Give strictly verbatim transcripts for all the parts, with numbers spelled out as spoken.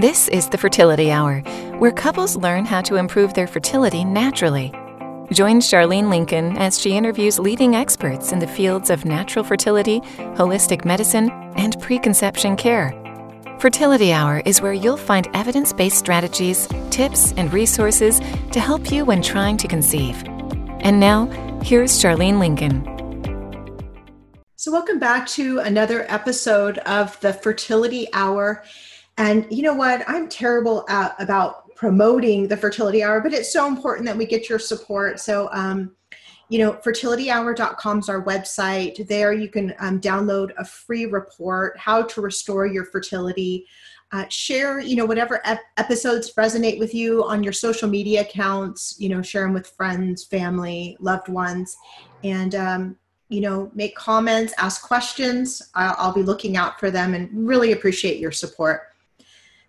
This is the Fertility Hour, where couples learn how to improve their fertility naturally. Join Charlene Lincoln as she interviews leading experts in the fields of natural fertility, holistic medicine, and preconception care. Fertility Hour is where you'll find evidence-based strategies, tips, and resources to help you when trying to conceive. And now, here's Charlene Lincoln. So welcome back to another episode of the Fertility Hour. And you know what? I'm terrible at, about promoting the Fertility Hour, but it's so important that we get your support. So, um, you know, fertility hour dot com is our website. There you can um, download a free report, how to restore your fertility, uh, share, you know, whatever ep- episodes resonate with you on your social media accounts, you know, share them with friends, family, loved ones, and, um, you know, make comments, ask questions. I'll, I'll be looking out for them and really appreciate your support.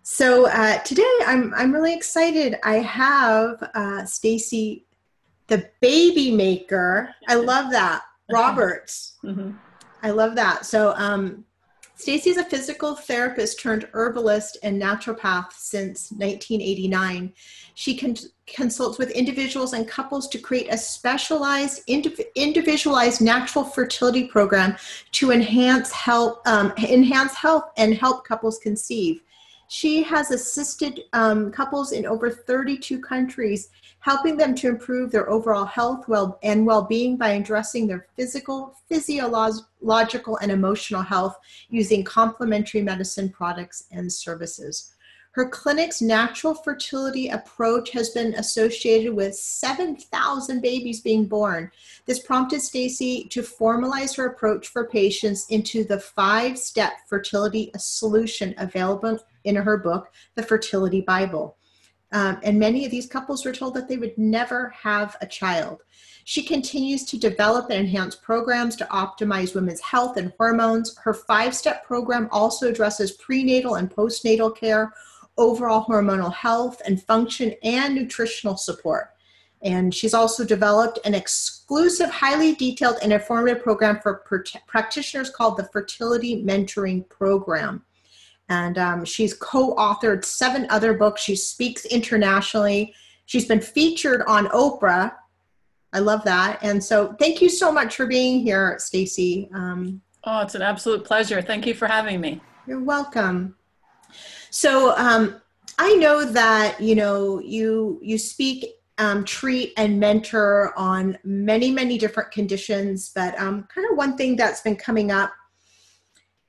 So uh, today I'm I'm really excited. I have uh, Stacey, the baby maker. I love that. Roberts. Mm-hmm. I love that. So um, Stacey is a physical therapist turned herbalist and naturopath since nineteen eighty-nine. She con- consults with individuals and couples to create a specialized, indiv- individualized natural fertility program to enhance health, um, enhance health and help couples conceive. She has assisted um, couples in over thirty-two countries, helping them to improve their overall health well and well-being by addressing their physical, physiological, and emotional health using complementary medicine products and services. Her clinic's natural fertility approach has been associated with seven thousand babies being born. This prompted Stacey to formalize her approach for patients into the five-step fertility solution available in her book, The Fertility Bible. Um, and many of these couples were told that they would never have a child. She continues to develop and enhance programs to optimize women's health and hormones. Her five-step program also addresses prenatal and postnatal care, overall hormonal health and function, and nutritional support. And she's also developed an exclusive, highly detailed and informative program for per- practitioners called the Fertility Mentoring Program. And um, she's co-authored seven other books. She speaks internationally. She's been featured on Oprah. I love that. And so thank you so much for being here, Stacey. Um, oh, it's an absolute pleasure. Thank you for having me. You're welcome. So um, I know that, you know, you you speak, um, treat, and mentor on many, many different conditions. But um, kind of one thing that's been coming up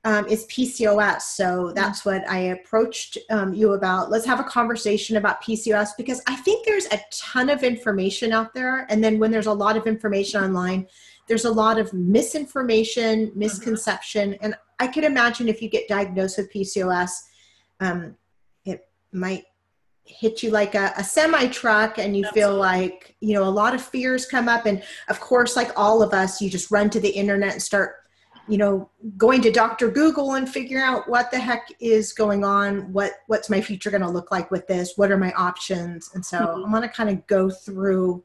Um, is P C O S. So that's what I approached um, you about. Let's have a conversation about P C O S because I think there's a ton of information out there. And then when there's a lot of information online, there's a lot of misinformation, misconception. Mm-hmm. And I could imagine if you get diagnosed with P C O S, um, it might hit you like a, a semi truck and you Absolutely. Feel like, you know, a lot of fears come up. And of course, like all of us, you just run to the internet and start you know, going to Doctor Google and figuring out what the heck is going on, what what's my future going to look like with this, what are my options. And so mm-hmm. I want to kind of go through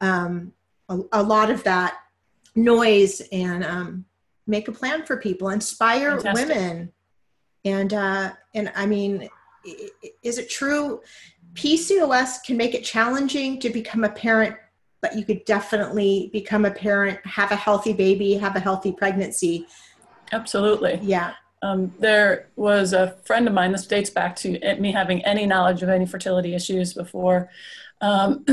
um, a, a lot of that noise and um, make a plan for people, inspire Fantastic. Women. And, uh, and I mean, is it true? P C O S can make it challenging to become a parent, but you could definitely become a parent, have a healthy baby, have a healthy pregnancy. Absolutely. Yeah. Um, there was a friend of mine, this dates back to me having any knowledge of any fertility issues before. Um,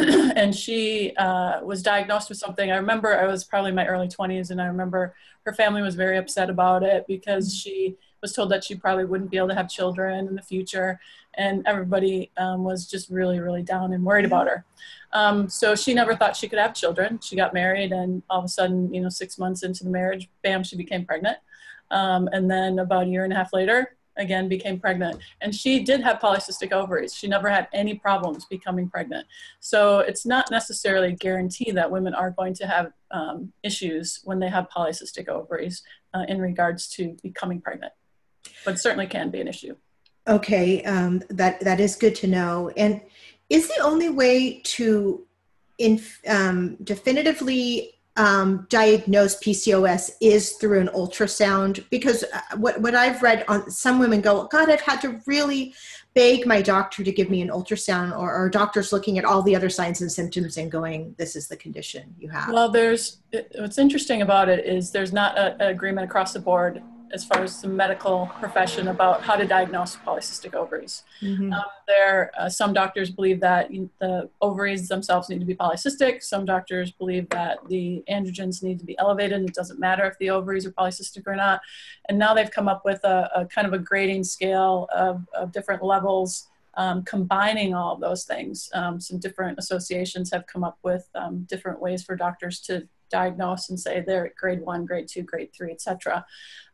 and she uh, was diagnosed with something. I remember I was probably in my early twenties, and I remember her family was very upset about it because she was told that she probably wouldn't be able to have children in the future. And everybody um, was just really, really down and worried about her. Um, so she never thought she could have children. She got married, and all of a sudden, you know, six months into the marriage, bam, she became pregnant. Um, and then about a year and a half later, again, became pregnant. And she did have polycystic ovaries. She never had any problems becoming pregnant. So it's not necessarily a guarantee that women are going to have um, issues when they have polycystic ovaries uh, in regards to becoming pregnant, but certainly can be an issue. Okay, um, that that is good to know. And is the only way to in, um, definitively um, diagnose P C O S is through an ultrasound, because what, what I've read on some women go, God, I've had to really beg my doctor to give me an ultrasound, or, or doctors looking at all the other signs and symptoms and going, this is the condition you have. Well, there's, it, what's interesting about it is there's not a, an agreement across the board as far as the medical profession about how to diagnose polycystic ovaries. Mm-hmm. um, there, uh, some doctors believe that the ovaries themselves need to be polycystic. Some doctors believe that the androgens need to be elevated, and it doesn't matter if the ovaries are polycystic or not. And now they've come up with a, a kind of a grading scale of, of different levels, um, combining all of those things. Um, some different associations have come up with um, different ways for doctors to diagnose and say they're at grade one, grade two, grade three, et cetera.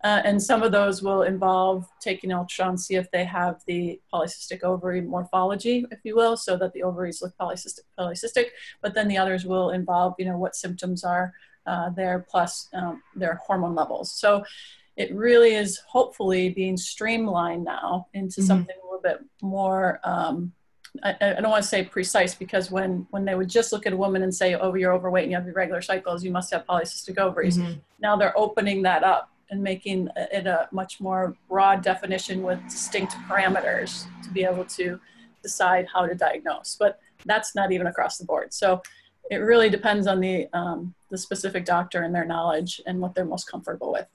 Uh, and some of those will involve taking ultrasound, see if they have the polycystic ovary morphology, if you will, so that the ovaries look polycystic, polycystic. But then the others will involve, you know, what symptoms are uh, there, plus um, their hormone levels. So it really is hopefully being streamlined now into mm-hmm. something a little bit more, um, I, I don't want to say precise, because when, when they would just look at a woman and say, oh, you're overweight and you have irregular cycles, you must have polycystic ovaries. Mm-hmm. Now they're opening that up and making it a much more broad definition with distinct parameters to be able to decide how to diagnose. But that's not even across the board. So it really depends on the, um, the specific doctor and their knowledge and what they're most comfortable with.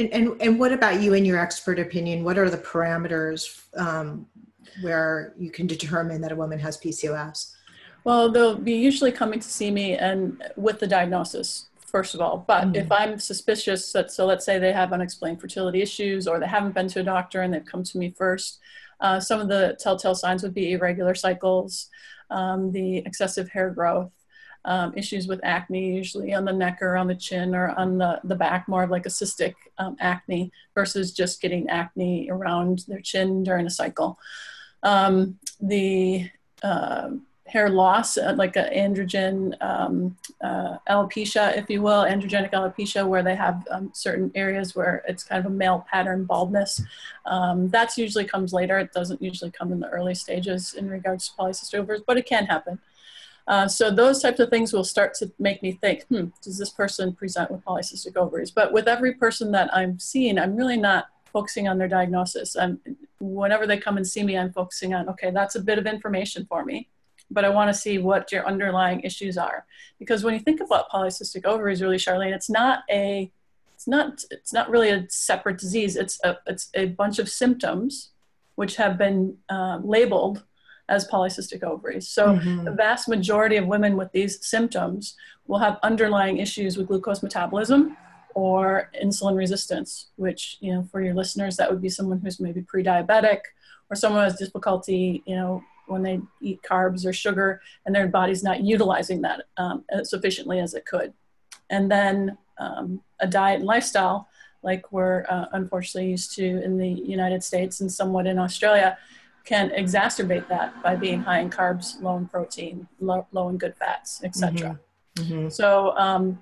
And, and, and what about you, in your expert opinion? What are the parameters um, where you can determine that a woman has P C O S? Well, they'll be usually coming to see me and with the diagnosis, first of all. But mm-hmm. if I'm suspicious that, so let's say they have unexplained fertility issues, or they haven't been to a doctor and they've come to me first, uh, some of the telltale signs would be irregular cycles, um, the excessive hair growth, Um, issues with acne, usually on the neck or on the chin or on the, the back, more of like a cystic um, acne versus just getting acne around their chin during a cycle. Um, the uh, hair loss, uh, like an androgen um, uh, alopecia, if you will, androgenic alopecia, where they have um, certain areas where it's kind of a male pattern baldness. Um, that's usually comes later. It doesn't usually come in the early stages in regards to polycystic ovaries, but it can happen. Uh, so those types of things will start to make me think, hmm, does this person present with polycystic ovaries? But with every person that I'm seeing, I'm really not focusing on their diagnosis. I'm, whenever they come and see me, I'm focusing on, okay, that's a bit of information for me, but I want to see what your underlying issues are. Because when you think about polycystic ovaries, really, Charlene, it's not a, it's not, it's not really a separate disease. It's a, it's a bunch of symptoms which have been uh, labeled as polycystic ovaries. So mm-hmm. the vast majority of women with these symptoms will have underlying issues with glucose metabolism or insulin resistance, which, you know, for your listeners, that would be someone who's maybe pre-diabetic, or someone who has difficulty, you know, when they eat carbs or sugar and their body's not utilizing that um, as sufficiently as it could. And then um, a diet and lifestyle, like we're uh, unfortunately used to in the United States and somewhat in Australia, can exacerbate that by being high in carbs, low in protein, low, low in good fats, et cetera. Mm-hmm. Mm-hmm. So um,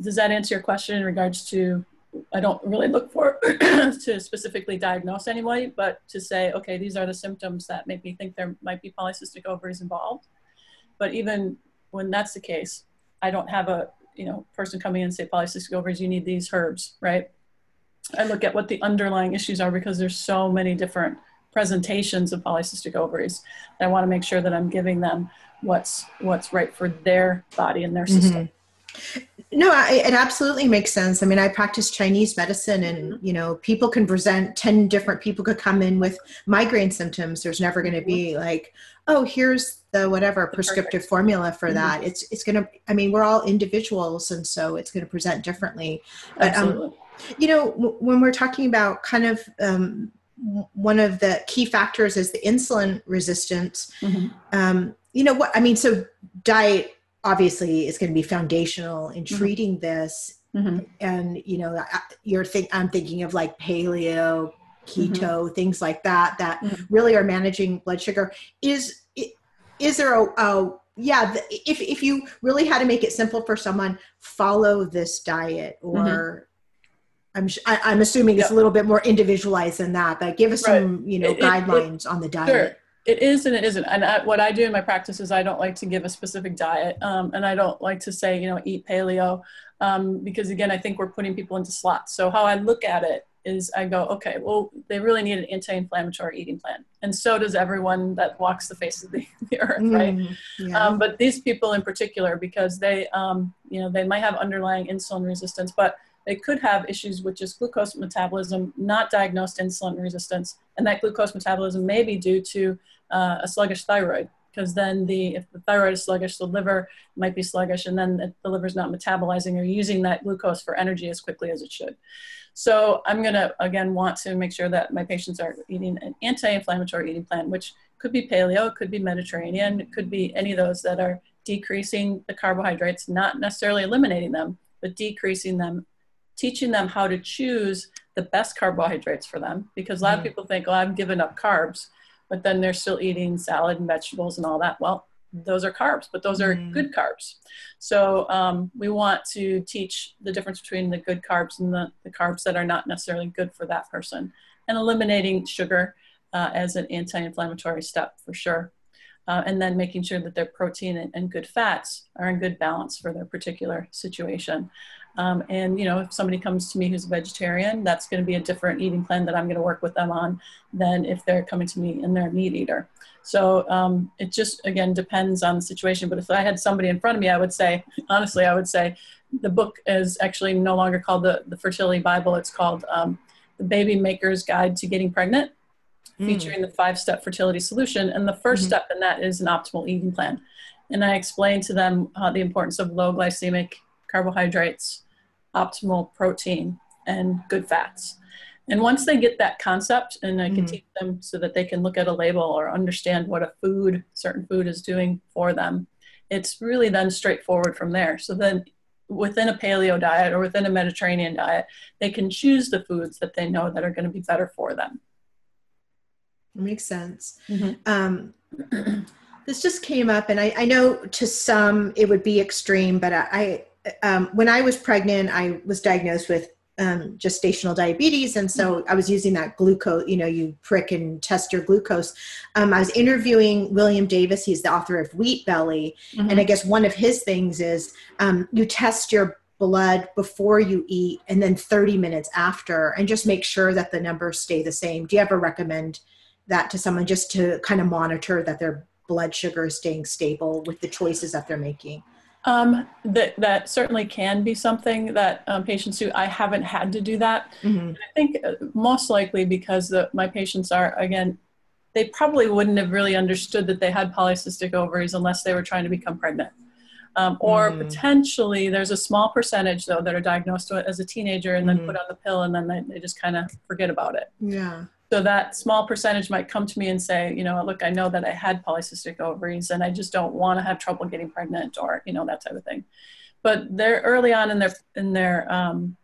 does that answer your question in regards to, I don't really look for to specifically diagnose anybody, but to say, okay, these are the symptoms that make me think there might be polycystic ovaries involved. But even when that's the case, I don't have a, you know, person coming in and say polycystic ovaries, you need these herbs, right? I look at what the underlying issues are, because there's so many different presentations of polycystic ovaries. And I want to make sure that I'm giving them what's what's right for their body and their system. Mm-hmm. No, I, it absolutely makes sense. I mean, I practice Chinese medicine, and you know, people can present ten different people could come in with migraine symptoms. There's never going to be like, oh, here's the whatever prescriptive Perfect. formula for mm-hmm. that. It's it's going to. I mean, we're all individuals, and so it's going to present differently. But absolutely. Um, you know, w- when we're talking about kind of um, one of the key factors is the insulin resistance. Mm-hmm. Um, you know what, I mean, so diet obviously is going to be foundational in treating mm-hmm. this. Mm-hmm. And, you know, I, you're think I'm thinking of like paleo, keto, mm-hmm. things like that, that mm-hmm. really are managing blood sugar. Is, is there a, a yeah, if, if you really had to make it simple for someone, follow this diet, or, mm-hmm. I'm I'm assuming it's yep. a little bit more individualized than that, but give us right. some, you know, it, guidelines it, it, on the diet. Sure. It is and it isn't. And I, what I do in my practice is I don't like to give a specific diet, um, and I don't like to say, you know, eat paleo um, because again, I think we're putting people into slots. So how I look at it is I go, okay, well, they really need an anti-inflammatory eating plan. And so does everyone that walks the face of the, the earth, right? Mm, yeah. um, but these people in particular, because they, um, you know, they might have underlying insulin resistance, but they could have issues with just glucose metabolism, not diagnosed insulin resistance. And that glucose metabolism may be due to uh, a sluggish thyroid, because then the, if the thyroid is sluggish, the liver might be sluggish, and then the, the liver's not metabolizing or using that glucose for energy as quickly as it should. So I'm gonna, again, want to make sure that my patients are eating an anti-inflammatory eating plan, which could be paleo, it could be Mediterranean, it could be any of those that are decreasing the carbohydrates, not necessarily eliminating them, but decreasing them, teaching them how to choose the best carbohydrates for them. Because a lot mm. of people think, oh, I've given up carbs, but then they're still eating salad and vegetables and all that. Well, those are carbs, but those are mm. good carbs. So um, we want to teach the difference between the good carbs and the, the carbs that are not necessarily good for that person, and eliminating sugar uh, as an anti-inflammatory step for sure. Uh, and then making sure that their protein and, and good fats are in good balance for their particular situation. Um, and, you know, if somebody comes to me who's a vegetarian, that's going to be a different eating plan that I'm going to work with them on than if they're coming to me and they're a meat eater. So um, it just, again, depends on the situation. But if I had somebody in front of me, I would say, honestly, I would say the book is actually no longer called the, the Fertility Bible. It's called um, The Baby Maker's Guide to Getting Pregnant, mm. featuring the five-step fertility solution. And the first mm-hmm. step in that is an optimal eating plan. And I explained to them uh, the importance of low glycemic carbohydrates, optimal protein, and good fats. And once they get that concept, and I can mm-hmm. teach them so that they can look at a label or understand what a food, certain food is doing for them, it's really then straightforward from there. So then within a paleo diet or within a Mediterranean diet, they can choose the foods that they know that are going to be better for them. Makes sense. Mm-hmm. Um, this just came up, and I, I know to some it would be extreme, but I, I Um, when I was pregnant, I was diagnosed with um, gestational diabetes. And so I was using that glucose, you know, you prick and test your glucose. Um, I was interviewing William Davis. He's the author of Wheat Belly. Mm-hmm. And I guess one of his things is um, you test your blood before you eat and then thirty minutes after, and just make sure that the numbers stay the same. Do you ever recommend that to someone, just to kind of monitor that their blood sugar is staying stable with the choices that they're making? Um, that, that certainly can be something that um, patients do. I haven't had to do that. Mm-hmm. I think most likely because the, my patients are, again, they probably wouldn't have really understood that they had polycystic ovaries unless they were trying to become pregnant. Um, or mm-hmm. potentially there's a small percentage though that are diagnosed as a teenager and mm-hmm. then put on the pill and then they, they just kind of forget about it. Yeah. So that small percentage might come to me and say, you know, look, I know that I had polycystic ovaries and I just don't want to have trouble getting pregnant, or, you know, that type of thing. But they're early on in their, in their, um,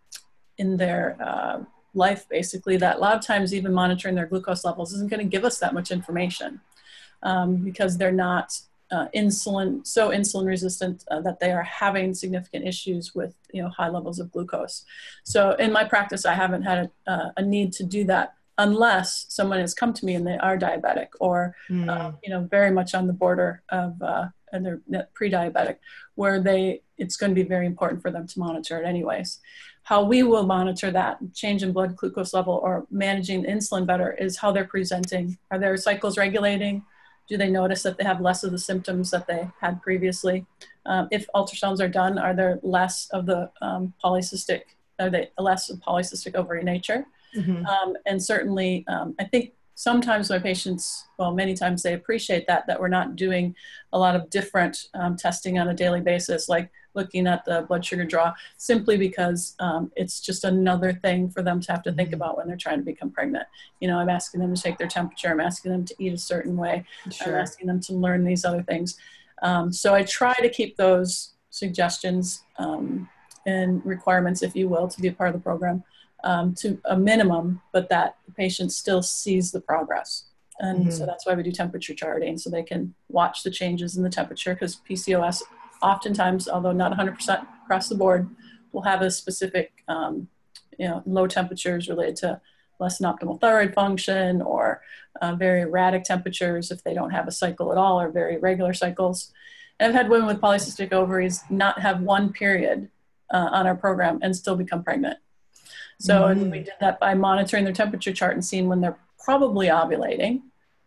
in their uh, life, basically, that a lot of times even monitoring their glucose levels isn't going to give us that much information um, because they're not uh, insulin, so insulin resistant uh, that they are having significant issues with, you know, high levels of glucose. So in my practice, I haven't had a, uh, a need to do that, unless someone has come to me and they are diabetic or, mm. uh, you know, very much on the border of, uh, and they're pre-diabetic, where they, it's going to be very important for them to monitor it anyways. How we will monitor that change in blood glucose level or managing insulin better is how they're presenting. Are their cycles regulating? Do they notice that they have less of the symptoms that they had previously? Um, if ultrasounds are done, are there less of the um, polycystic, are they less of polycystic ovary nature? Mm-hmm. Um, and certainly, um, I think sometimes my patients, well, many times they appreciate that, that we're not doing a lot of different um, testing on a daily basis, like looking at the blood sugar draw, simply because um, it's just another thing for them to have to think mm-hmm. about when they're trying to become pregnant. You know, I'm asking them to take their temperature. I'm asking them to eat a certain way. Sure. I'm asking them to learn these other things. Um, so I try to keep those suggestions um, and requirements, if you will, to be a part of the program. Um, to a minimum, but that the patient still sees the progress. And mm-hmm. so that's why we do temperature charting, so they can watch the changes in the temperature, because P C O S oftentimes, although not one hundred percent across the board, will have a specific, um, you know, low temperatures related to less than optimal thyroid function, or uh, very erratic temperatures if they don't have a cycle at all, or very regular cycles. And I've had women with polycystic ovaries not have one period uh, on our program and still become pregnant. So mm-hmm. and we did that by monitoring their temperature chart and seeing when they're probably ovulating,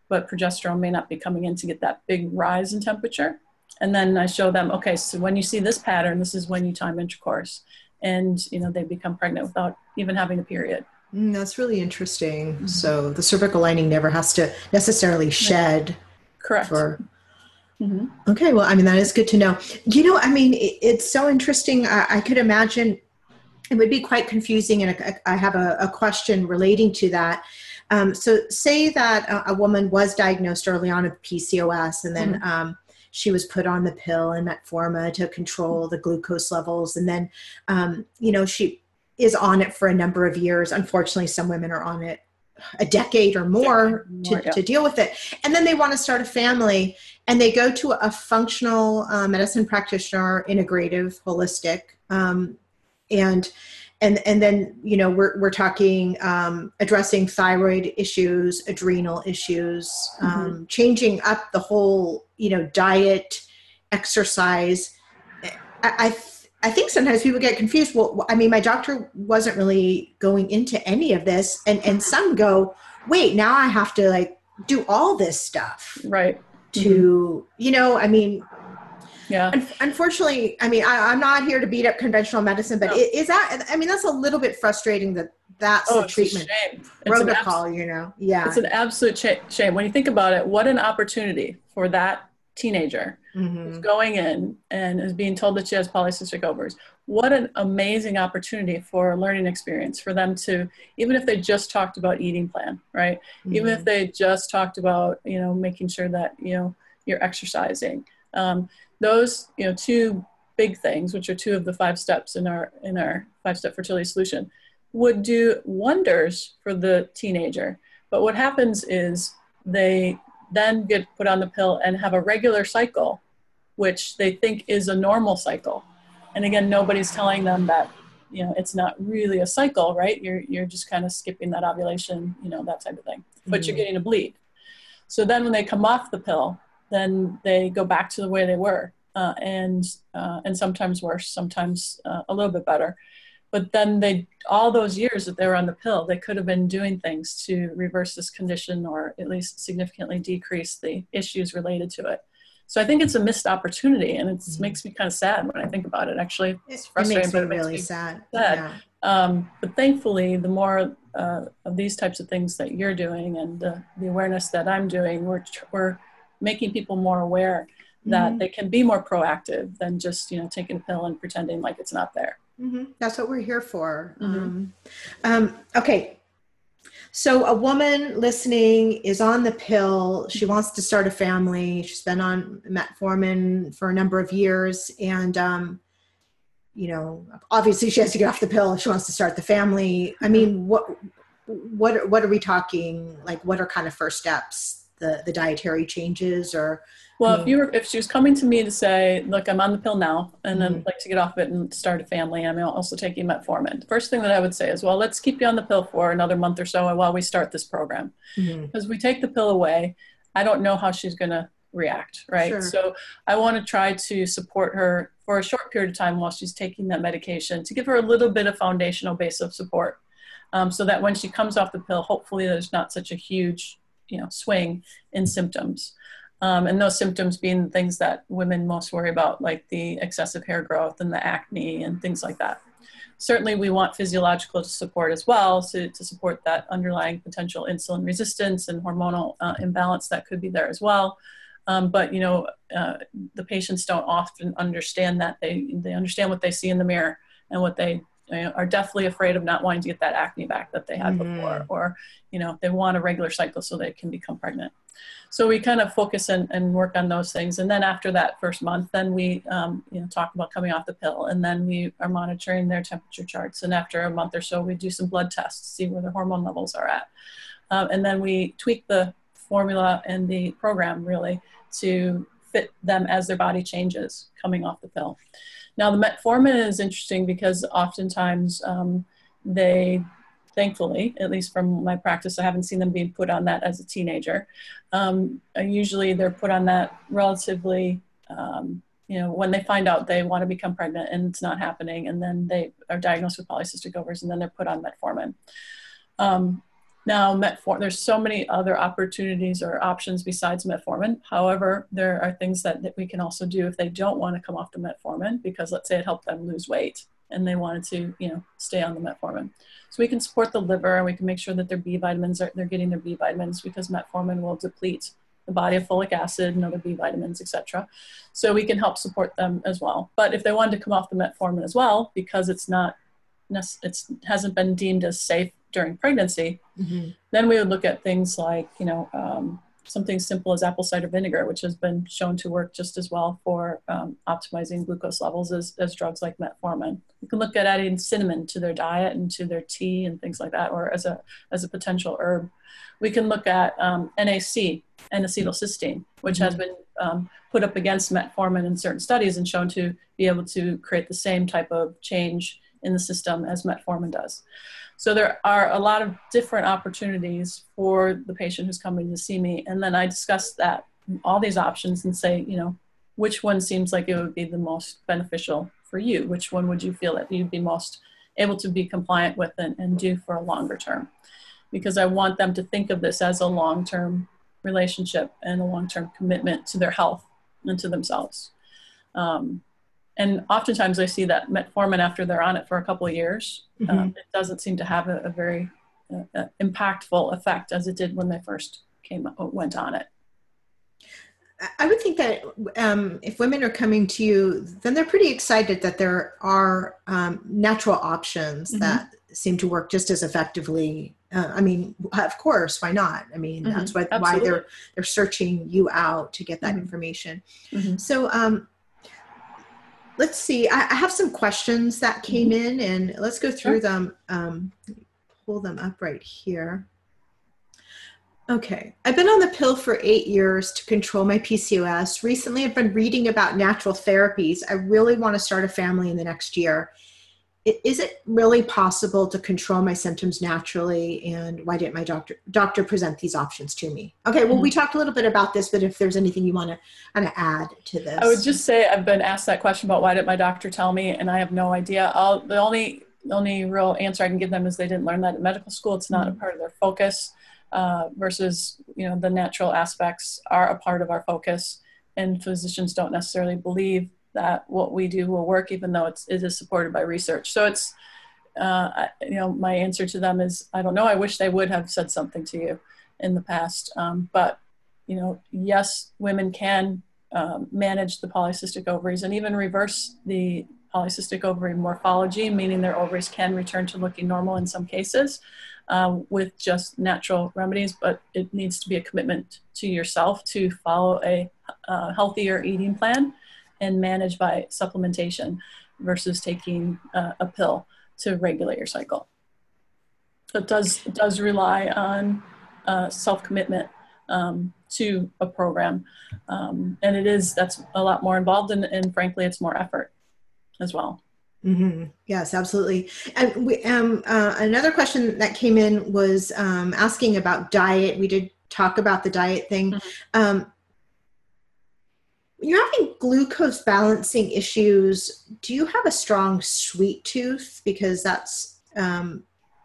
but progesterone may not be coming in to get that big rise in temperature. And then I show them, okay, so when you see this pattern, this is when you time intercourse. And, you know, they become pregnant without even having a period. Mm, that's really interesting. Mm-hmm. So the cervical lining never has to necessarily shed. Correct. For... Mm-hmm. Okay. Well, I mean, that is good to know. You know, I mean, it, it's so interesting. I, I could imagine it would be quite confusing. And I, I have a, a question relating to that. Um, so say that a, a woman was diagnosed early on with P C O S and then, mm-hmm. um, she was put on the pill and metformin to control the glucose levels. And then, um, you know, she is on it for a number of years. Unfortunately, some women are on it a decade or more, decade more to, yeah. to deal with it. And then they want to start a family and they go to a functional uh, medicine practitioner, integrative, holistic. Um, and, and, and then, you know, we're, we're talking um, addressing thyroid issues, adrenal issues, um, mm-hmm. changing up the whole, you know, diet, exercise. I, I, th- I think sometimes people get confused. Well, I mean, my doctor wasn't really going into any of this. And, and some go, wait, now I have to like do all this stuff. Right. To, mm-hmm. you know, I mean, yeah. Un- unfortunately, I mean, I, I'm not here to beat up conventional medicine, but no. it, is that, I mean, that's a little bit frustrating that that's oh, the treatment protocol, abs- you know? Yeah. It's an absolute sh- shame. When you think about it, what an opportunity for that teenager mm-hmm. who's going in and is being told that she has polycystic ovaries. What an amazing opportunity for a learning experience for them to, even if they just talked about eating plan, right? Mm-hmm. Even if they just talked about, you know, making sure that, you know, you're exercising. Um, those, you know, two big things, which are two of the five steps in our, in our five-step fertility solution, would do wonders for the teenager. But what happens is they then get put on the pill and have a regular cycle, which they think is a normal cycle. And again, nobody's telling them that, you know, it's not really a cycle, right? You're you're just kind of skipping that ovulation, you know, that type of thing, but mm-hmm. you're getting a bleed. So then when they come off the pill, then they go back to the way they were, uh, and uh, and sometimes worse, sometimes uh, a little bit better. But then they, all those years that they were on the pill, they could have been doing things to reverse this condition or at least significantly decrease the issues related to it. So I think it's a missed opportunity, and it mm-hmm. makes me kind of sad when I think about it. Actually, it's frustrating. It makes me but it makes really me sad. sad. Yeah. Um, but thankfully, the more uh, of these types of things that you're doing and uh, the awareness that I'm doing, we're we're making people more aware that mm-hmm. they can be more proactive than just, you know, taking a pill and pretending like it's not there. Mm-hmm. That's what we're here for. Mm-hmm. Um, um, okay. So a woman listening is on the pill. She wants to start a family. She's been on metformin for a number of years. And, um, you know, obviously she has to get off the pill if she wants to start the family. I mean, what, what, what are we talking? Like, what are kind of first steps? The, the dietary changes or... Well, if you were, if she was coming to me to say, look, I'm on the pill now and mm-hmm. I'd like to get off of it and start a family, I'm also taking metformin. The first thing that I would say is, well, let's keep you on the pill for another month or so while we start this program. Mm-hmm. Because we take the pill away, I don't know how she's going to react, right? Sure. So I want to try to support her for a short period of time while she's taking that medication to give her a little bit of foundational base of support, um, so that when she comes off the pill, hopefully there's not such a huge, you know, swing in symptoms. Um, and those symptoms being things that women most worry about, like the excessive hair growth and the acne and things like that. Certainly we want physiological support as well, so to support that underlying potential insulin resistance and hormonal uh, imbalance that could be there as well. Um, but, you know, uh, the patients don't often understand that. They, they understand what they see in the mirror and what they you know, are deathly afraid of not wanting to get that acne back that they had mm-hmm. before, or, you know, they want a regular cycle so they can become pregnant. So we kind of focus and, and work on those things. And then after that first month, then we um, you know, talk about coming off the pill, and then we are monitoring their temperature charts. And after a month or so, we do some blood tests to see where the hormone levels are at. Um, and then we tweak the formula and the program really to fit them as their body changes coming off the pill. Now the metformin is interesting because oftentimes um, they thankfully, at least from my practice, I haven't seen them being put on that as a teenager. Um, usually they're put on that relatively um, you know, when they find out they want to become pregnant and it's not happening, and then they are diagnosed with polycystic ovaries, and then they're put on metformin. Um, now, metformin, there's so many other opportunities or options besides metformin. However, there are things that, that we can also do if they don't want to come off the metformin, because let's say it helped them lose weight and they wanted to, you know, stay on the metformin. So we can support the liver, and we can make sure that their B vitamins are, they're getting their B vitamins, because metformin will deplete the body of folic acid and other B vitamins, et cetera. So we can help support them as well. But if they wanted to come off the metformin as well, because it's not, it's hasn't been deemed as safe during pregnancy, mm-hmm. then we would look at things like, you know, um, something simple as apple cider vinegar, which has been shown to work just as well for um, optimizing glucose levels as, as drugs like metformin. You can look at adding cinnamon to their diet and to their tea and things like that, or as a, as a potential herb. We can look at um, N A C, N-acetylcysteine, which mm-hmm. has been um, put up against metformin in certain studies and shown to be able to create the same type of change in the system as metformin does. So there are a lot of different opportunities for the patient who's coming to see me. And then I discuss that, all these options, and say, you know, which one seems like it would be the most beneficial for you? Which one would you feel that you'd be most able to be compliant with and, and do for a longer term? Because I want them to think of this as a long-term relationship and a long-term commitment to their health and to themselves. Um, And oftentimes I see that metformin, after they're on it for a couple of years, mm-hmm. um, it doesn't seem to have a, a very uh, uh, impactful effect as it did when they first came went on it. I would think that um, if women are coming to you, then they're pretty excited that there are um, natural options mm-hmm. that seem to work just as effectively. Uh, I mean, of course, why not? I mean, mm-hmm. that's why, why they're, they're searching you out to get that mm-hmm. information. Mm-hmm. So, um, let's see, I have some questions that came in, and let's go through sure. them, um, pull them up right here. Okay, I've been on the pill for eight years to control my P C O S. Recently, I've been reading about natural therapies. I really want to start a family in the next year. Is it really possible to control my symptoms naturally, and why didn't my doctor doctor present these options to me? Okay, well, mm-hmm. we talked a little bit about this, but if there's anything you want to kind of add to this. I would just say I've been asked that question about why didn't my doctor tell me, and I have no idea. I'll, the only, the only real answer I can give them is they didn't learn that in medical school. It's not mm-hmm. a part of their focus uh, versus, you know, the natural aspects are a part of our focus, and physicians don't necessarily believe that what we do will work, even though it's, it is supported by research. So it's, uh, you know, my answer to them is, I don't know. I wish they would have said something to you in the past. Um, but, you know, yes, women can um, manage the polycystic ovaries and even reverse the polycystic ovary morphology, meaning their ovaries can return to looking normal in some cases uh, with just natural remedies, but it needs to be a commitment to yourself to follow a, a healthier eating plan and managed by supplementation versus taking uh, a pill to regulate your cycle. So it does, it does rely on uh, self-commitment um, to a program. Um, and it is, that's a lot more involved, and, and frankly, it's more effort as well. Mm-hmm. Yes, absolutely. And we, um, uh, another question that came in was um, asking about diet. We did talk about the diet thing. Mm-hmm. Um, you're having glucose balancing issues. Do you have a strong sweet tooth? Because that's, um,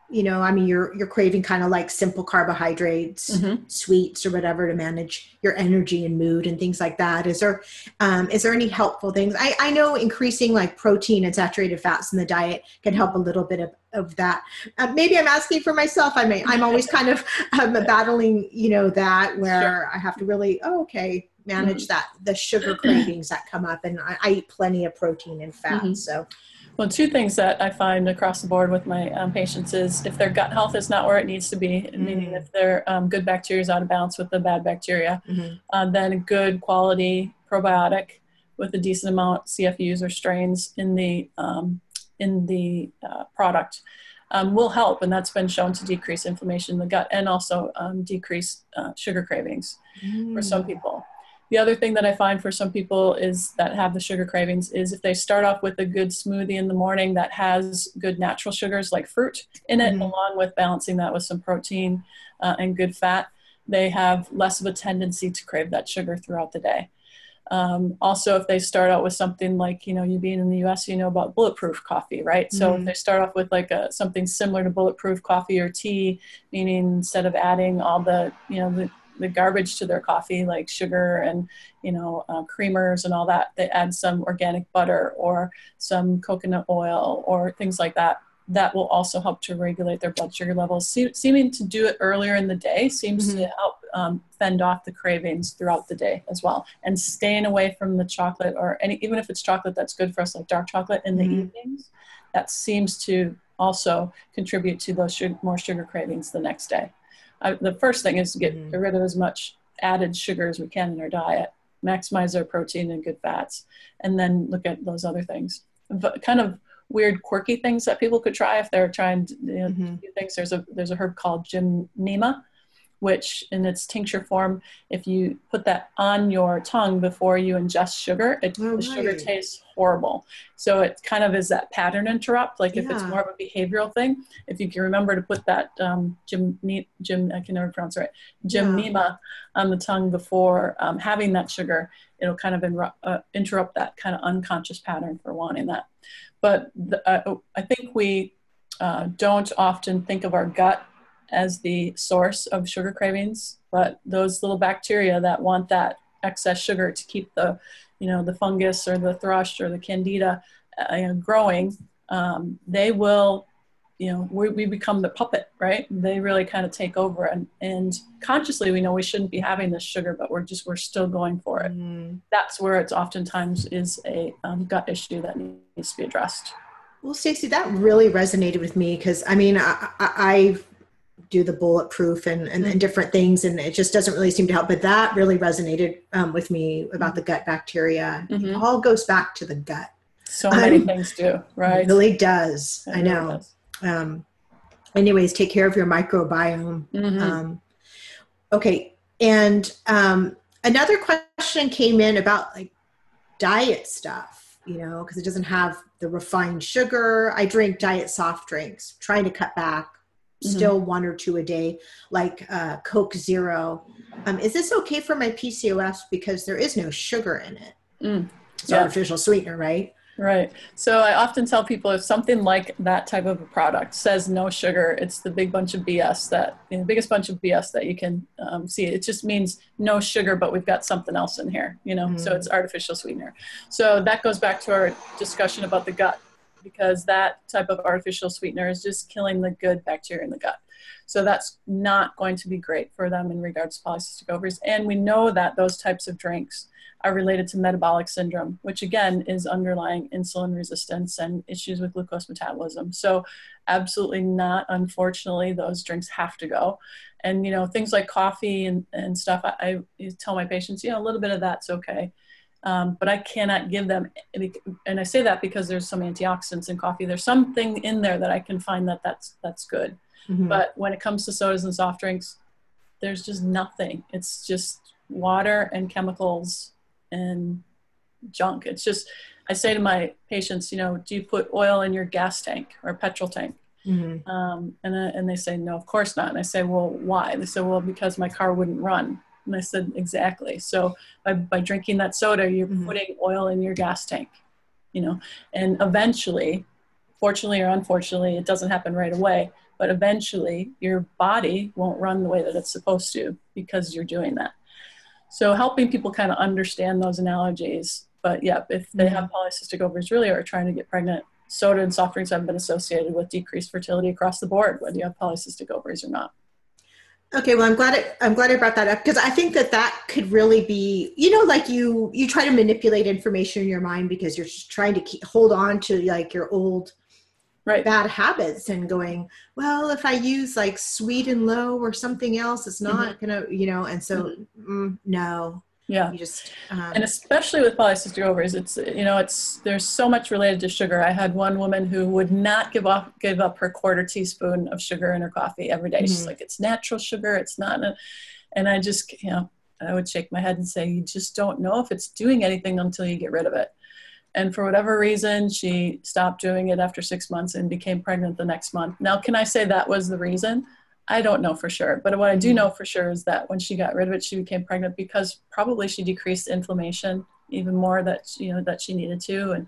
you know, I mean, you're, you're craving kind of like simple carbohydrates, mm-hmm. sweets or whatever to manage your energy and mood and things like that. Is there, um, is there any helpful things? I, I know increasing like protein and saturated fats in the diet can help a little bit of, of that. Uh, maybe I'm asking for myself. I mean, I'm always kind of um, battling, you know, that where sure. I have to really, oh, okay. manage mm-hmm. that, the sugar cravings that come up, and I, I eat plenty of protein and fat. Mm-hmm. So, well, two things that I find across the board with my um, patients is if their gut health is not where it needs to be, mm-hmm. meaning if their um, good bacteria is out of balance with the bad bacteria, mm-hmm. uh, then good quality probiotic with a decent amount of C F Us or strains in the um, in the uh, product um, will help, and that's been shown to decrease inflammation in the gut and also um, decrease uh, sugar cravings mm. for some people. The other thing that I find for some people is that have the sugar cravings is if they start off with a good smoothie in the morning that has good natural sugars like fruit in it, mm-hmm. along with balancing that with some protein uh, and good fat, they have less of a tendency to crave that sugar throughout the day. Um, also, if they start out with something like, you know, you being in the U S, you know about bulletproof coffee, right? So mm-hmm. if they start off with like a, something similar to bulletproof coffee or tea, meaning instead of adding all the, you know, the, the garbage to their coffee, like sugar and, you know, uh, creamers and all that, they add some organic butter or some coconut oil or things like that. That will also help to regulate their blood sugar levels. Se- seeming to do it earlier in the day seems mm-hmm. to help um, fend off the cravings throughout the day as well. And staying away from the chocolate or any, even if it's chocolate that's good for us, like dark chocolate in mm-hmm. the evenings, that seems to also contribute to those su- more sugar cravings the next day. Uh, the first thing is to get mm-hmm. rid of as much added sugar as we can in our diet, maximize our protein and good fats, and then look at those other things. But kind of weird, quirky things that people could try if they're trying to, you know, mm-hmm. do things. There's a there's a herb called Gymnema, which in its tincture form, if you put that on your tongue before you ingest sugar, it, oh, the right. sugar tastes horrible. So it kind of is that pattern interrupt. Like if yeah. it's more of a behavioral thing, if you can remember to put that um, gym, gym, I can never pronounce it right, Gymnema yeah. on the tongue before um, having that sugar, it'll kind of inru- uh, interrupt that kind of unconscious pattern for wanting that. But the, uh, I think we uh, don't often think of our gut as the source of sugar cravings, but those little bacteria that want that excess sugar to keep the, you know, the fungus or the thrush or the candida uh, you know, growing, um, they will, you know, we, we become the puppet, right? They really kind of take over, and, and consciously we know we shouldn't be having this sugar, but we're just, we're still going for it. Mm. That's where it's oftentimes is a um, gut issue that needs to be addressed. Well, Stacey, that really resonated with me because I mean, I, I I've, do the bulletproof and, and, and different things. And it just doesn't really seem to help, but that really resonated um, with me about the gut bacteria. Mm-hmm. It all goes back to the gut. So many um, things do, right? It really does. It I really know. Does. Um, anyways, take care of your microbiome. Mm-hmm. Um, okay. And um, another question came in about like diet stuff, you know, cause it doesn't have the refined sugar. I drink diet soft drinks, trying to cut back. Still mm-hmm. one or two a day, like uh, Coke Zero. Um, is this okay for my P C O S because there is no sugar in it? Mm. It's yeah. artificial sweetener, right? Right. So I often tell people if something like that type of a product says no sugar, it's the big bunch of B S that, you know, the biggest bunch of B S that you can um, see. It just means no sugar, but we've got something else in here, you know, mm. so it's artificial sweetener. So that goes back to our discussion about the gut, because that type of artificial sweetener is just killing the good bacteria in the gut. So that's not going to be great for them in regards to polycystic ovaries. And we know that those types of drinks are related to metabolic syndrome, which again is underlying insulin resistance and issues with glucose metabolism. So absolutely not. Unfortunately, those drinks have to go. And, you know, things like coffee and, and stuff, I, I tell my patients, you know, a little bit of that's okay. Um, but I cannot give them, any, and I say that because there's some antioxidants in coffee. There's something in there that I can find that that's, that's good. Mm-hmm. But when it comes to sodas and soft drinks, there's just nothing. It's just water and chemicals and junk. It's just, I say to my patients, you know, do you put oil in your gas tank or petrol tank? Mm-hmm. Um, and, uh, and they say, no, of course not. And I say, well, why? They say, well, because my car wouldn't run. And I said, exactly. So by, by drinking that soda, you're mm-hmm. putting oil in your gas tank, you know, and eventually, fortunately or unfortunately, it doesn't happen right away, but eventually your body won't run the way that it's supposed to because you're doing that. So helping people kind of understand those analogies, but yeah, if they mm-hmm. have polycystic ovaries really or are trying to get pregnant, soda and soft drinks have been associated with decreased fertility across the board, whether you have polycystic ovaries or not. Okay, well, I'm glad it, I'm glad I brought that up because I think that that could really be, you know, like you you try to manipulate information in your mind because you're just trying to keep, hold on to like your old right. bad habits and going, well, if I use like sweet and low or something else, it's not mm-hmm. gonna, you know, and so mm-hmm. mm, no. Yeah, you just, um, and especially with polycystic ovaries, it's, you know, it's, there's so much related to sugar. I had one woman who would not give off, give up her quarter teaspoon of sugar in her coffee every day. Mm-hmm. She's like, it's natural sugar. It's not. And I just, you know, I would shake my head and say, you just don't know if it's doing anything until you get rid of it. And for whatever reason, she stopped doing it after six months and became pregnant the next month. Now, can I say that was the reason? I don't know for sure, but what I do know for sure is that when she got rid of it, she became pregnant because probably she decreased inflammation even more that, you know, that she needed to. And,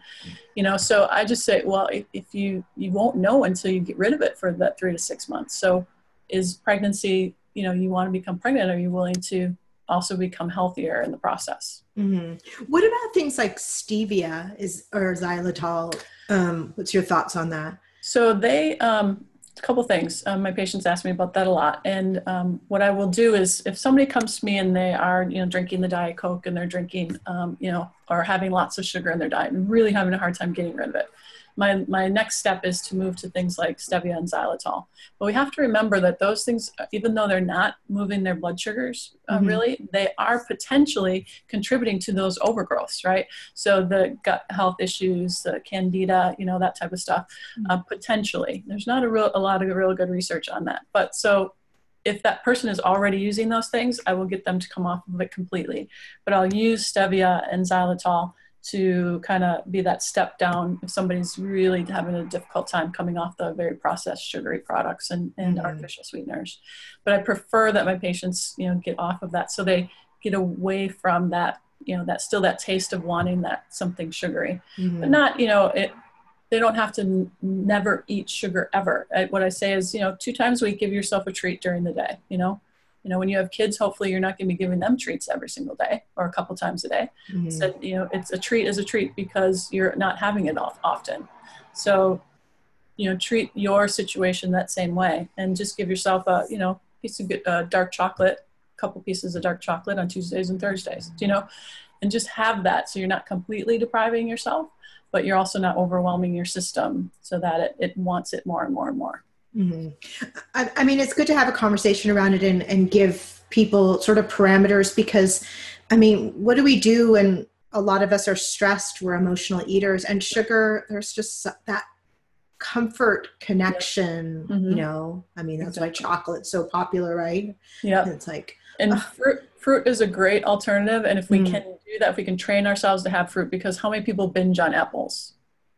you know, so I just say, well, if, if you, you won't know until you get rid of it for that three to six months. So is pregnancy, you know, you want to become pregnant, are you willing to also become healthier in the process? Mm-hmm. What about things like stevia is or xylitol? Um, what's your thoughts on that? So they, um, a couple things. Um, my patients ask me about that a lot. And um, what I will do is if somebody comes to me and they are, you know, drinking the Diet Coke and they're drinking, um, you know, or having lots of sugar in their diet and really having a hard time getting rid of it, my, my next step is to move to things like stevia and xylitol. But we have to remember that those things, even though they're not moving their blood sugars, uh, mm-hmm. really, they are potentially contributing to those overgrowths, right? So the gut health issues, the candida, you know, that type of stuff, mm-hmm. uh, potentially. There's not a, real, a lot of real good research on that. But so if that person is already using those things, I will get them to come off of it completely. But I'll use stevia and xylitol to kind of be that step down if somebody's really having a difficult time coming off the very processed sugary products and, and mm-hmm. artificial sweeteners. But I prefer that my patients, you know, get off of that so they get away from that, you know, that still that taste of wanting that something sugary, mm-hmm. but not, you know, it, they don't have to n- never eat sugar ever. I, what I say is, you know, two times a week, give yourself a treat during the day, you know. You know, when you have kids, hopefully you're not going to be giving them treats every single day or a couple times a day. Mm-hmm. So, you know, it's a treat is a treat because you're not having it off often. So, you know, treat your situation that same way and just give yourself a, you know, piece of good, uh, dark chocolate, a couple pieces of dark chocolate on Tuesdays and Thursdays, you know, and just have that. So you're not completely depriving yourself, but you're also not overwhelming your system so that it, it wants it more and more and more. Mm-hmm. I, I mean, it's good to have a conversation around it and, and give people sort of parameters because, I mean, what do we do when a lot of us are stressed, we're emotional eaters, and sugar, there's just that comfort connection, mm-hmm. you know? I mean, that's exactly. Why chocolate's so popular, right? Yeah. It's like... And ugh. fruit fruit is a great alternative, and if we mm. can do that, if we can train ourselves to have fruit, because how many people binge on apples?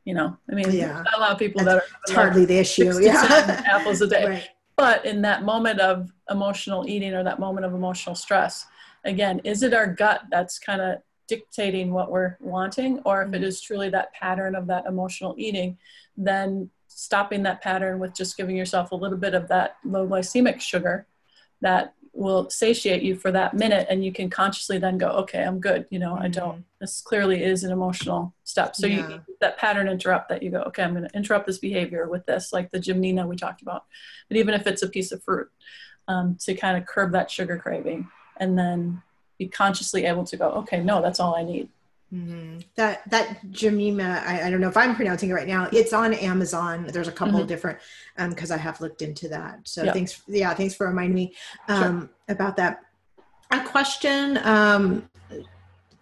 You know, I mean, yeah. there's not a lot of people That's, that are it's hardly the issue. Yeah, apples a day. Right. But in that moment of emotional eating or that moment of emotional stress, again, is it our gut that's kind of dictating what we're wanting? Or if mm-hmm. it is truly that pattern of that emotional eating, then stopping that pattern with just giving yourself a little bit of that low glycemic sugar that will satiate you for that minute. And you can consciously then go, okay, I'm good. You know, mm-hmm. I don't, this clearly is an emotional step. So yeah. you that pattern interrupt that you go, okay, I'm going to interrupt this behavior with this, like the Gymnema we talked about, but even if it's a piece of fruit, um, to kind of curb that sugar craving and then be consciously able to go, okay, no, that's all I need. Mm-hmm. That, that Gymnema, I, I don't know if I'm pronouncing it right now. It's on Amazon. There's a couple mm-hmm. of different, um, cause I have looked into that. So yep. thanks. Yeah. Thanks for reminding me, um, sure. about that. A question. Um,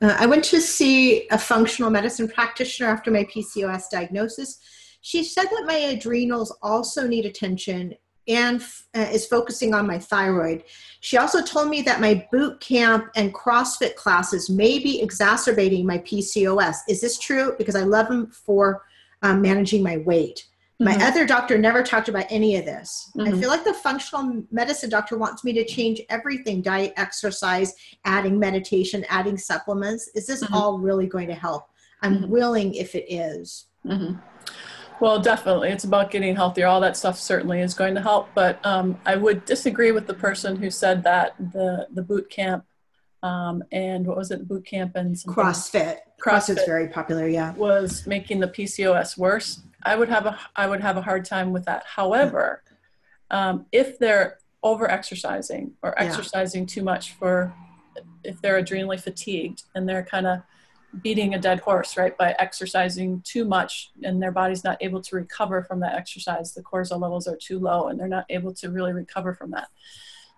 uh, I went to see a functional medicine practitioner after my P C O S diagnosis. She said that my adrenals also need attention and uh, is focusing on my thyroid. She also told me that my boot camp and CrossFit classes may be exacerbating my P C O S. Is this true? Because I love them for um, managing my weight. My mm-hmm. other doctor never talked about any of this. Mm-hmm. I feel like the functional medicine doctor wants me to change everything, diet, exercise, adding meditation, adding supplements. Is this mm-hmm. all really going to help? I'm mm-hmm. willing if it is. Mm-hmm. Well, definitely. It's about getting healthier. All that stuff certainly is going to help. But um, I would disagree with the person who said that the, the boot camp um, and what was it? Boot camp and something? CrossFit. CrossFit. CrossFit's very popular. Yeah. Was making the P C O S worse. I would have a, I would have a hard time with that. However, um, if they're over exercising or exercising yeah. too much for, if they're adrenally fatigued and they're kind of beating a dead horse, right? By exercising too much and their body's not able to recover from that exercise, the cortisol levels are too low and they're not able to really recover from that.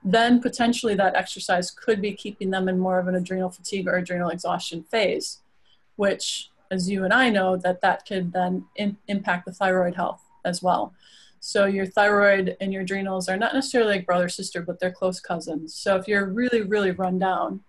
Then potentially that exercise could be keeping them in more of an adrenal fatigue or adrenal exhaustion phase, which as you and I know that that could then in- impact the thyroid health as well. So your thyroid and your adrenals are not necessarily like brother, sister, but they're close cousins. So if you're really, really run down,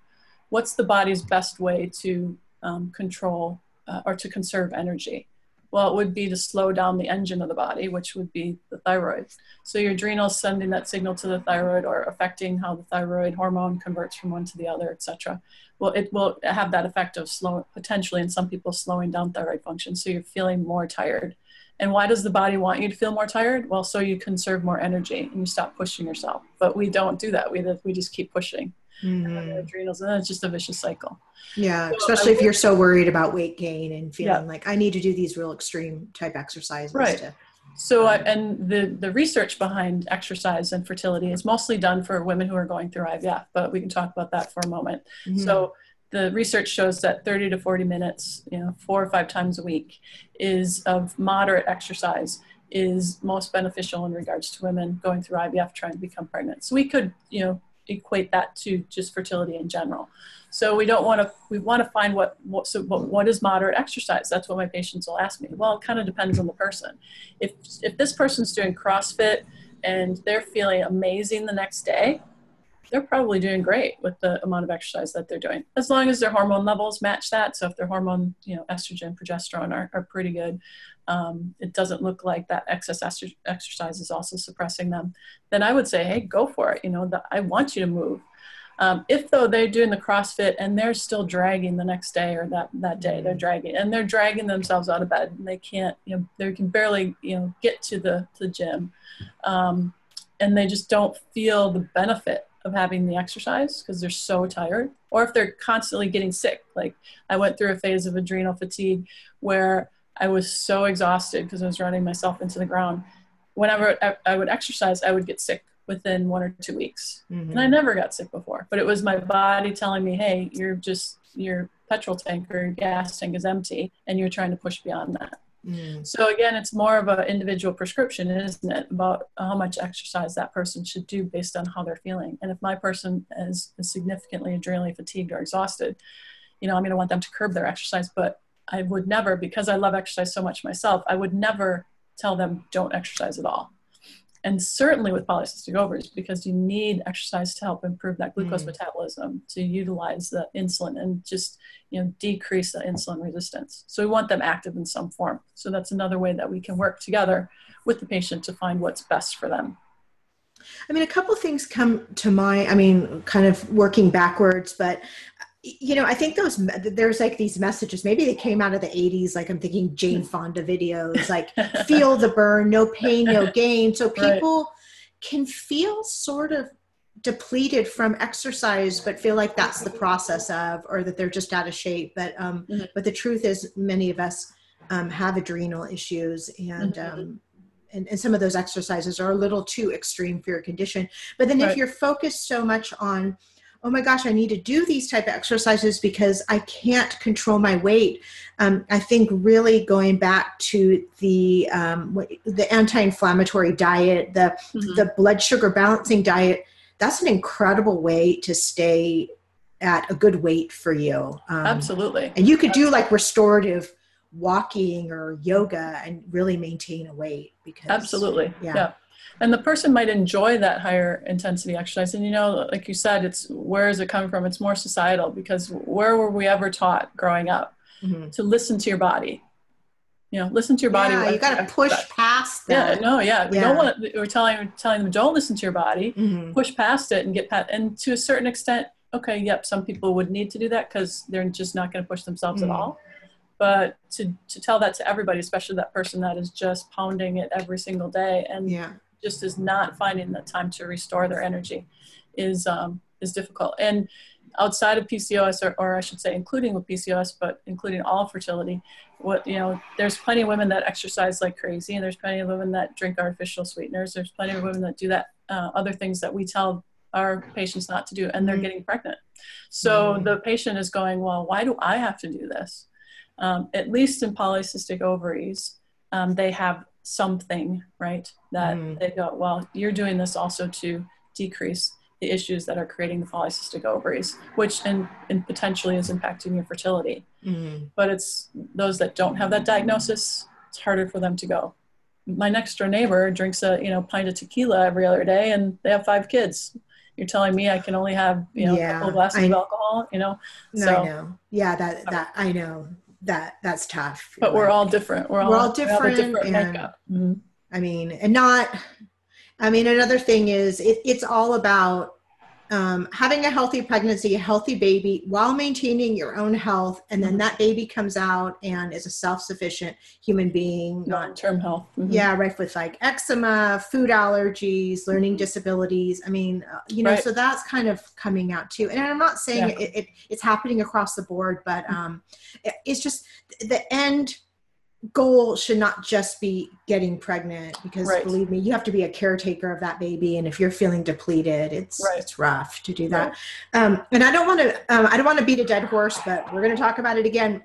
what's the body's best way to Um, control uh, or to conserve energy? Well, it would be to slow down the engine of the body, which would be the thyroid. So your adrenals sending that signal to the thyroid or affecting how the thyroid hormone converts from one to the other, et cetera. Well, it will have that effect of slow, potentially in some people slowing down thyroid function. So you're feeling more tired. And why does the body want you to feel more tired? Well, so you conserve more energy and you stop pushing yourself. But we don't do that. We, we just keep pushing. Mm. And then the adrenals, and it's just a vicious cycle. Yeah, so especially would, if you're so worried about weight gain and feeling yeah. like I need to do these real extreme type exercises. Right. To, so, um, I, and the the research behind exercise and fertility is mostly done for women who are going through I V F, but we can talk about that for a moment. Mm-hmm. So, the research shows that thirty to forty minutes, you know, four or five times a week, is of moderate exercise. Is most beneficial in regards to women going through I V F trying to become pregnant. So we could, you know, equate that to just fertility in general. So we don't want to, we want to find what, what, so what, what is moderate exercise? That's what my patients will ask me. Well, it kind of depends on the person. If, if this person's doing CrossFit and they're feeling amazing the next day, they're probably doing great with the amount of exercise that they're doing, as long as their hormone levels match that. So if their hormone, you know, estrogen, progesterone are, are pretty good, um, it doesn't look like that excess estro- exercise is also suppressing them, then I would say, hey, go for it. You know, the, I want you to move. Um, if though they're doing the CrossFit and they're still dragging the next day or that, that day, they're dragging and they're dragging themselves out of bed and they can't, you know, they can barely, you know, get to the, to the gym. Um, and they just don't feel the benefit of having the exercise because they're so tired, or if they're constantly getting sick. Like I went through a phase of adrenal fatigue where I was so exhausted because I was running myself into the ground. Whenever I, I would exercise, I would get sick within one or two weeks. Mm-hmm. And I never got sick before, but it was my body telling me, hey, you're just, your petrol tank or your gas tank is empty and you're trying to push beyond that. Mm. So again, it's more of an individual prescription, isn't it, about how much exercise that person should do based on how they're feeling. And if my person is significantly adrenally fatigued or exhausted, you know, I'm going to want them to curb their exercise, but I would never, because I love exercise so much myself, I would never tell them don't exercise at all. And certainly with polycystic ovaries, because you need exercise to help improve that glucose mm. metabolism, to utilize the insulin and just, you know, decrease the insulin resistance. So we want them active in some form. So that's another way that we can work together with the patient to find what's best for them. I mean, a couple of things come to mind. I mean, kind of working backwards, but you know, I think those, there's like these messages, maybe they came out of the eighties, like I'm thinking Jane Fonda videos, like feel the burn, no pain, no gain. So people right. can feel sort of depleted from exercise, but feel like that's the process of, or that they're just out of shape. But, um, mm-hmm. but the truth is many of us um, have adrenal issues and, mm-hmm. um, and, and some of those exercises are a little too extreme for your condition. But then right. if you're focused so much on, oh my gosh, I need to do these type of exercises because I can't control my weight. Um, I think really going back to the um, the anti-inflammatory diet, the mm-hmm. the blood sugar balancing diet, that's an incredible way to stay at a good weight for you. Um, Absolutely. And you could Absolutely. do like restorative walking or yoga and really maintain a weight. Because, Absolutely. Yeah. yeah. And the person might enjoy that higher intensity exercise. And, you know, like you said, it's where does it come from? It's more societal, because where were we ever taught growing up mm-hmm. to listen to your body? You know, listen to your body. Yeah, you got to push past that. Yeah, no, yeah. yeah. We don't want to, we're telling, we're telling them, don't listen to your body, mm-hmm. push past it and get past. And to a certain extent, okay, yep, some people would need to do that because they're just not going to push themselves mm-hmm. at all. But to, to tell that to everybody, especially that person that is just pounding it every single day and yeah. just is not finding the time to restore their energy is um, is difficult. And outside of P C O S, or, or I should say including with P C O S, but including all fertility, what you know, there's plenty of women that exercise like crazy, and there's plenty of women that drink artificial sweeteners. There's plenty of women that do that, uh, other things that we tell our patients not to do, and they're mm-hmm. getting pregnant. So mm-hmm. the patient is going, well, why do I have to do this? Um, at least in polycystic ovaries, um, they have something, right, that mm. they go, well, you're doing this also to decrease the issues that are creating the polycystic ovaries, which and potentially is impacting your fertility. Mm. But it's those that don't have that diagnosis, it's harder for them to go. My next door neighbor drinks a, you know, pint of tequila every other day and they have five kids. You're telling me I can only have, you know, yeah, a couple of glasses I, of alcohol, you know? No, so, I know. Yeah, that, that I know. that that's tough. But we're all different. We're all, we're all different. We different and, makeup. Mm-hmm. I mean, and not, I mean, another thing is it, it's all about um, having a healthy pregnancy, a healthy baby while maintaining your own health. And then that baby comes out and is a self-sufficient human being. Long-term health. Mm-hmm. Yeah. Right. With like eczema, food allergies, learning disabilities. I mean, uh, you know, right. So that's kind of coming out too. And I'm not saying yeah. it, it, it's happening across the board, but um, it, it's just the end goal should not just be getting pregnant, because right. believe me, you have to be a caretaker of that baby. And if you're feeling depleted, it's right. it's rough to do that. Right. Um, and I don't want to, um, I don't want to beat a dead horse, but we're going to talk about it again.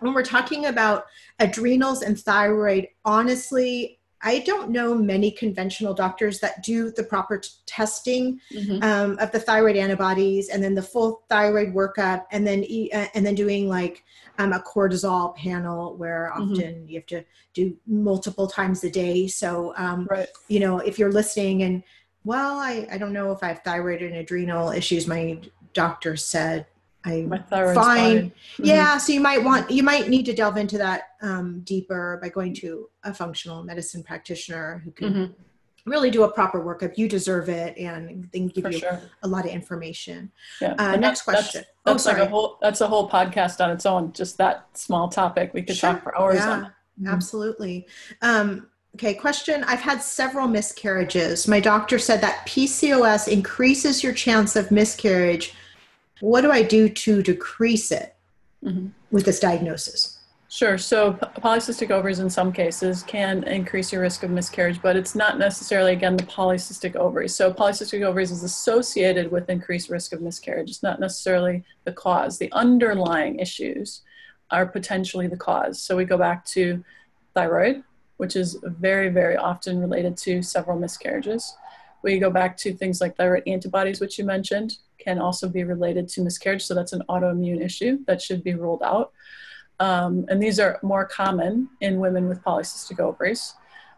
When we're talking about adrenals and thyroid, honestly, I don't know many conventional doctors that do the proper t- testing mm-hmm. um, of the thyroid antibodies, and then the full thyroid workup, and then e- uh, and then doing like um, a cortisol panel, where often mm-hmm. you have to do multiple times a day. So, um, right. you know, if you're listening and, well, I, I don't know if I have thyroid and adrenal issues. My doctor said I'm fine. fine. Yeah. Mm-hmm. So you might want, you might need to delve into that um, deeper by going to a functional medicine practitioner who can mm-hmm. really do a proper workup. You deserve it. And they can give For you sure. a lot of information. Yeah. Uh, next that, question. That's, that's oh, like a whole, that's a whole podcast on its own. Just that small topic. We could sure. talk for hours yeah, on it. Mm-hmm. Absolutely. Um, Okay, question. I've had several miscarriages. My doctor said that P C O S increases your chance of miscarriage. What do I do to decrease it mm-hmm. with this diagnosis? Sure. So polycystic ovaries in some cases can increase your risk of miscarriage, but it's not necessarily, again, the polycystic ovaries. So polycystic ovaries is associated with increased risk of miscarriage. It's not necessarily the cause. The underlying issues are potentially the cause. So we go back to thyroid, which is very, very often related to several miscarriages. We go back to things like thyroid antibodies, which you mentioned, can also be related to miscarriage. So that's an autoimmune issue that should be ruled out. Um, and these are more common in women with polycystic ovaries.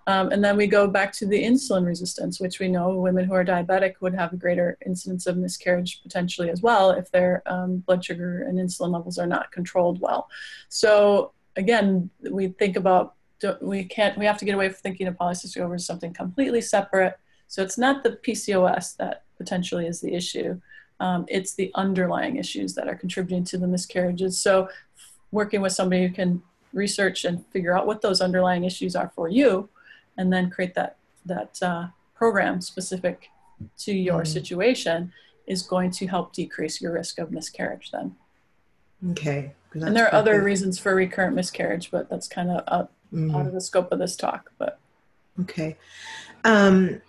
Um, and then we go back to the insulin resistance, which we know women who are diabetic would have a greater incidence of miscarriage potentially as well if their um, blood sugar and insulin levels are not controlled well. So again, we think about, we can't, we have to get away from thinking of polycystic ovaries as something completely separate. So it's not the P C O S that potentially is the issue. Um, it's the underlying issues that are contributing to the miscarriages. So working with somebody who can research and figure out what those underlying issues are for you, and then create that, that uh, program specific to your mm. situation is going to help decrease your risk of miscarriage then. Okay. And there are other good. reasons for recurrent miscarriage, but that's kind of out, mm. out of the scope of this talk. But okay. Um,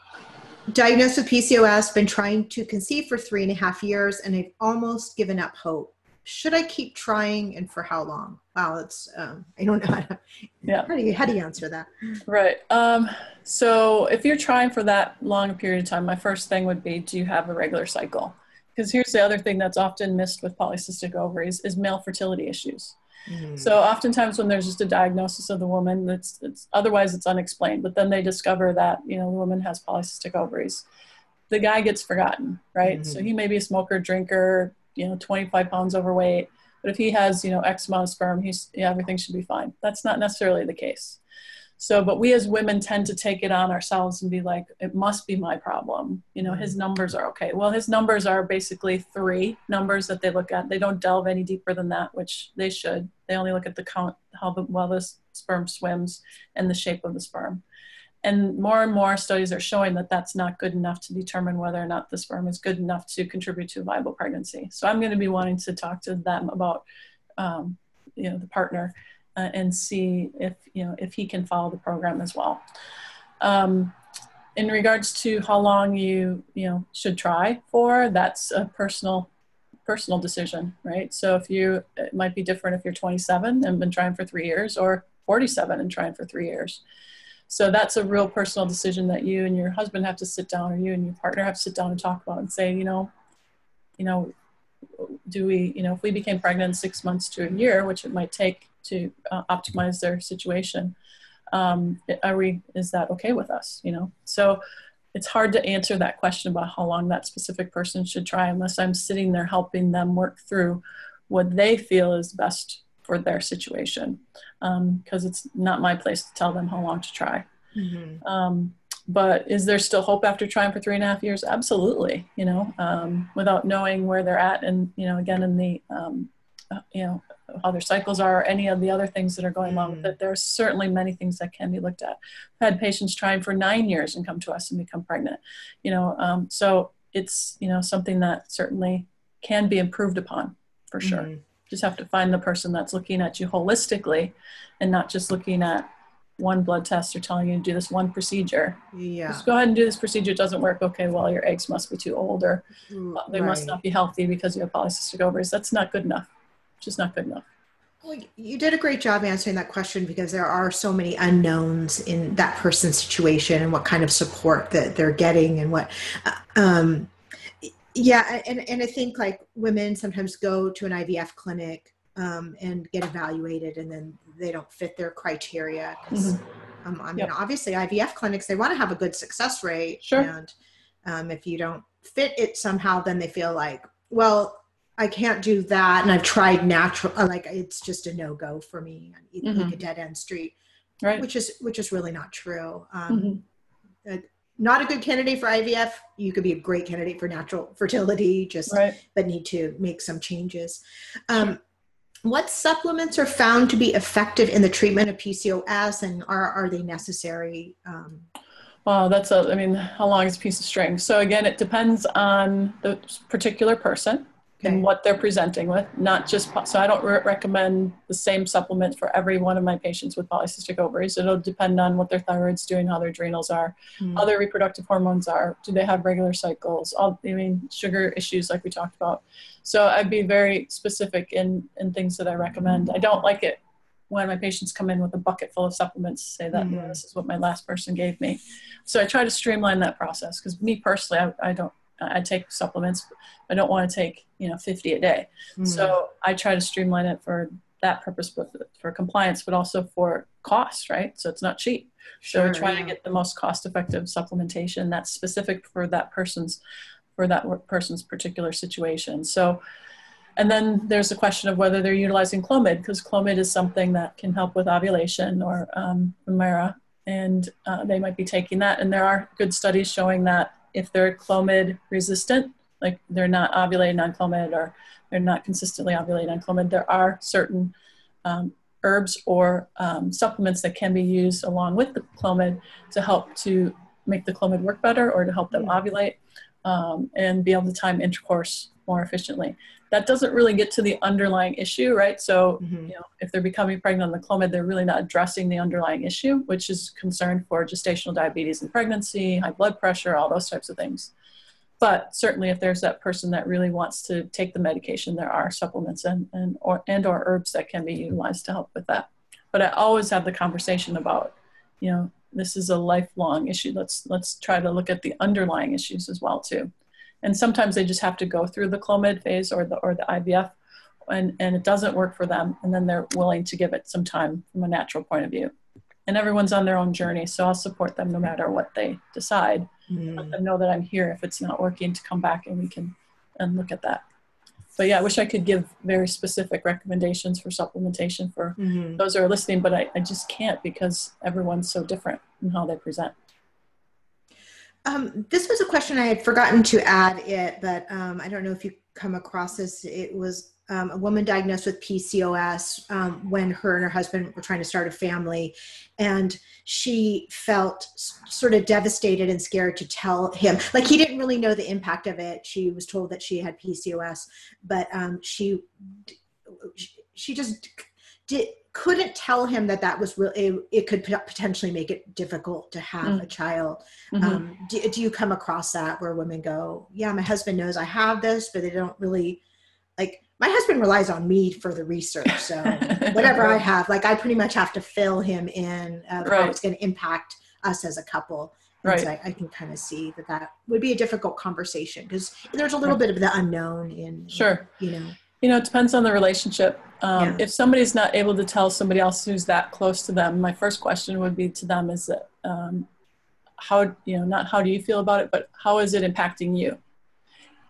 diagnosed with P C O S, been trying to conceive for three and a half years, and I've almost given up hope. Should I keep trying, and for how long? Wow, it's um, I don't know how to, yeah. how do you, how do you answer that? Right. Um, so if you're trying for that long a period of time, my first thing would be, do you have a regular cycle? Because here's the other thing that's often missed with polycystic ovaries is male fertility issues. Mm-hmm. So oftentimes when there's just a diagnosis of the woman, that's it's otherwise it's unexplained, but then they discover that, you know, the woman has polycystic ovaries. The guy gets forgotten, right? Mm-hmm. So he may be a smoker, drinker, you know, twenty-five pounds overweight, but if he has, you know, X amount of sperm, he's, yeah, everything should be fine. That's not necessarily the case. So, but we as women tend to take it on ourselves and be like, it must be my problem. You know, his numbers are okay. Well, his numbers are basically three numbers that they look at. They don't delve any deeper than that, which they should. They only look at the count, how well the sperm swims and the shape of the sperm. And more and more studies are showing that that's not good enough to determine whether or not the sperm is good enough to contribute to a viable pregnancy. So I'm going to be wanting to talk to them about, um, you know, the partner Uh, and see if, you know, if he can follow the program as well. Um, in regards to how long you, you know, should try for, that's a personal, personal decision, right? So if you, it might be different if you're twenty-seven and been trying for three years or forty-seven and trying for three years. So that's a real personal decision that you and your husband have to sit down, or you and your partner have to sit down and talk about and say, you know, you know, do we, you know, if we became pregnant six months to a year, which it might take to uh, optimize their situation. Um, are we, is that okay with us? You know, so it's hard to answer that question about how long that specific person should try unless I'm sitting there helping them work through what they feel is best for their situation, because um, it's not my place to tell them how long to try. Mm-hmm. Um, but is there still hope after trying for three and a half years? Absolutely. You know, um, without knowing where they're at and, you know, again, in the, um, you know, how their cycles are, or any of the other things that are going mm-hmm. on with it. There are certainly many things that can be looked at. I've had patients trying for nine years and come to us and become pregnant, you know, um, so it's, you know, something that certainly can be improved upon for sure. Mm-hmm. Just have to find the person that's looking at you holistically and not just looking at one blood test or telling you to do this one procedure. Yeah. Just go ahead and do this procedure. It doesn't work. Okay, well, your eggs must be too old, or they right. must not be healthy because you have polycystic ovaries. That's not good enough. Just not good enough. Well, you did a great job answering that question, because there are so many unknowns in that person's situation and what kind of support that they're getting and what, um, yeah. And, and I think like women sometimes go to an I V F clinic um, and get evaluated, and then they don't fit their criteria. 'Cause, mm-hmm. um, I mean, yep. obviously I V F clinics, they want to have a good success rate. Sure. And um, if you don't fit it somehow, then they feel like, well, I can't do that. And I've tried natural, like it's just a no-go for me. I'm eating mm-hmm. like a dead end street, right. which is, which is really not true. Um, mm-hmm. a, not a good candidate for I V F. You could be a great candidate for natural fertility, just, right. but need to make some changes. Um, what supplements are found to be effective in the treatment of P C O S, and are, are they necessary? Um, Wow, that's a, I mean, how long is a piece of string? So again, it depends on the particular person. Okay. And what they're presenting with, not just, so I don't re- recommend the same supplement for every one of my patients with polycystic ovaries. It'll depend on what their thyroid's doing, how their adrenals are, mm. how their reproductive hormones are, do they have regular cycles, all, I mean, sugar issues like we talked about. So I'd be very specific in, in things that I recommend. Mm. I don't like it when my patients come in with a bucket full of supplements, say that mm. you know, this is what my last person gave me. So I try to streamline that process, because me personally, I, I don't, I take supplements. I don't want to take, you know, fifty a day. Mm-hmm. So I try to streamline it for that purpose, but for compliance, but also for cost, right? So it's not cheap. Sure, so we try yeah. to get the most cost-effective supplementation that's specific for that person's, for that person's particular situation. So, and then there's the question of whether they're utilizing Clomid, because Clomid is something that can help with ovulation, or um, Femira, and uh, they might be taking that. And there are good studies showing that if they're Clomid resistant, like they're not ovulating on Clomid, or they're not consistently ovulating on Clomid, there are certain um, herbs or um, supplements that can be used along with the Clomid to help to make the Clomid work better, or to help them ovulate um, and be able to time intercourse more efficiently. That doesn't really get to the underlying issue, right? So mm-hmm. you know, if they're becoming pregnant on the Clomid, they're really not addressing the underlying issue, which is concern for gestational diabetes and pregnancy, high blood pressure, all those types of things. But certainly if there's that person that really wants to take the medication, there are supplements and, and, or, and or herbs that can be utilized to help with that. But I always have the conversation about, you know, this is a lifelong issue. Let's, let's try to look at the underlying issues as well too. And sometimes they just have to go through the Clomid phase or the or the I V F, and, and it doesn't work for them. And then they're willing to give it some time from a natural point of view. And everyone's on their own journey, so I'll support them no matter what they decide. Mm. Let them know that I'm here if it's not working, to come back and we can and look at that. But yeah, I wish I could give very specific recommendations for supplementation for mm-hmm. those who are listening, but I, I just can't, because everyone's so different in how they present. Um, this was a question I had forgotten to add it, but um, I don't know if you come across this. It was um, a woman diagnosed with P C O S um, when her and her husband were trying to start a family, and she felt sort of devastated and scared to tell him. Like, he didn't really know the impact of it. She was told that she had P C O S, but um, she she just did. couldn't tell him that that was really, it, it could potentially make it difficult to have mm. a child. Mm-hmm. Um, do, do you come across that, where women go, yeah, my husband knows I have this, but they don't really, like, my husband relies on me for the research. So whatever I have, like, I pretty much have to fill him in of right. how it's going to impact us as a couple. And right. So I, I can kind of see that that would be a difficult conversation, because there's a little right. bit of the unknown in, sure. you know. You know, it depends on the relationship. Um, yeah. If somebody's not able to tell somebody else who's that close to them, my first question would be to them is that, um, how, you know, not how do you feel about it, but how is it impacting you?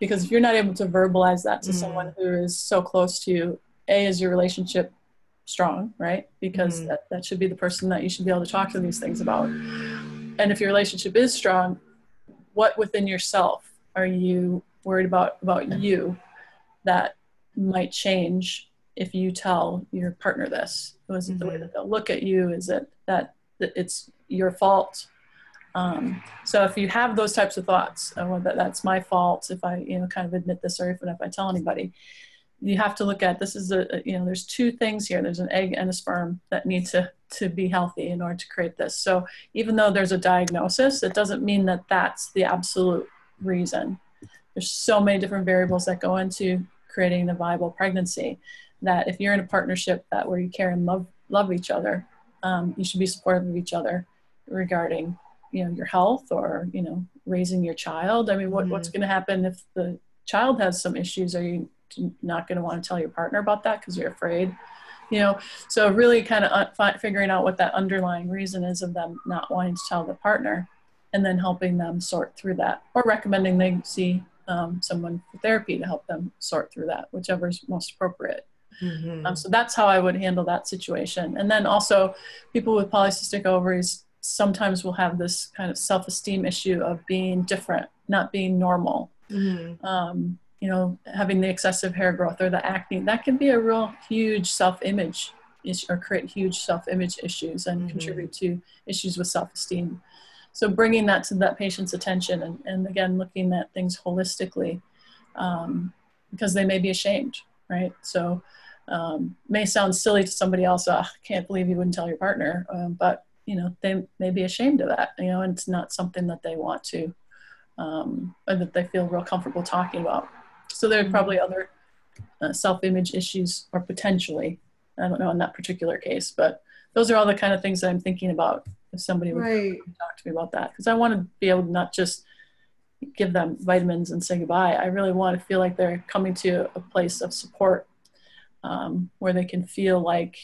Because if you're not able to verbalize that to mm. someone who is so close to you, A, is your relationship strong, right? Because mm-hmm. that, that should be the person that you should be able to talk to these things about. And if your relationship is strong, what within yourself are you worried about, about you, that might change if you tell your partner this? Is it mm-hmm. the way that they'll look at you? Is it that, that it's your fault? Um, so if you have those types of thoughts, oh, that, that's my fault, if I, you know, kind of admit this, or even if I tell anybody, you have to look at, this is a, you know, there's two things here. There's an egg and a sperm that need to, to be healthy in order to create this. So even though there's a diagnosis, it doesn't mean that that's the absolute reason. There's so many different variables that go into creating a viable pregnancy, that if you're in a partnership that where you care and love, love each other, um, you should be supportive of each other regarding, you know, your health, or, you know, raising your child. I mean, what, mm-hmm. what's going to happen if the child has some issues? Are you not going to want to tell your partner about that because you're afraid, you know? So really kind of uh, figuring out what that underlying reason is of them not wanting to tell the partner, and then helping them sort through that, or recommending they see um, someone for therapy to help them sort through that, whichever is most appropriate. Mm-hmm. Um, so that's how I would handle that situation. And then also, people with polycystic ovaries sometimes will have this kind of self-esteem issue of being different, not being normal. Mm-hmm. Um, you know, having the excessive hair growth or the acne, that can be a real huge self-image issue, or create huge self-image issues and mm-hmm. contribute to issues with self-esteem. So bringing that to that patient's attention, and, and again, looking at things holistically, um, because they may be ashamed, right? So um, may sound silly to somebody else, oh, I can't believe you wouldn't tell your partner, um, but you know, they may be ashamed of that, you know, and it's not something that they want to, um, or that they feel real comfortable talking about. So there are probably other uh, self-image issues, or potentially, I don't know in that particular case, but those are all the kind of things that I'm thinking about if somebody would right. talk to me about that. Because I want to be able to not just give them vitamins and say goodbye. I really want to feel like they're coming to a place of support, um, where they can feel like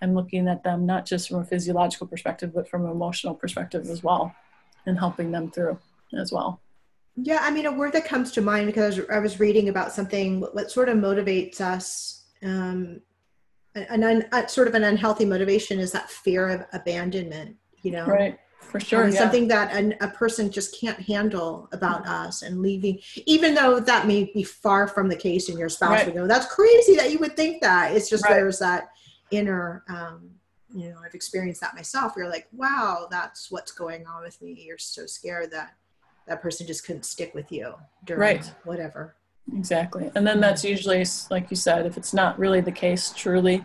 I'm looking at them not just from a physiological perspective, but from an emotional perspective as well, and helping them through as well. Yeah, I mean, a word that comes to mind, because I was reading about something, what sort of motivates us, um, an un, uh, sort of an unhealthy motivation, is that fear of abandonment, you know? Right, for sure. Um, yeah. Something that an, a person just can't handle about mm-hmm. us and leaving, even though that may be far from the case in your spouse. Right. You know, that's crazy that you would think that. It's just right. there's that inner, um, you know, I've experienced that myself. You're like, wow, that's what's going on with me. You're so scared that that person just couldn't stick with you during right. whatever. Exactly. And then that's usually, like you said, if it's not really the case, truly,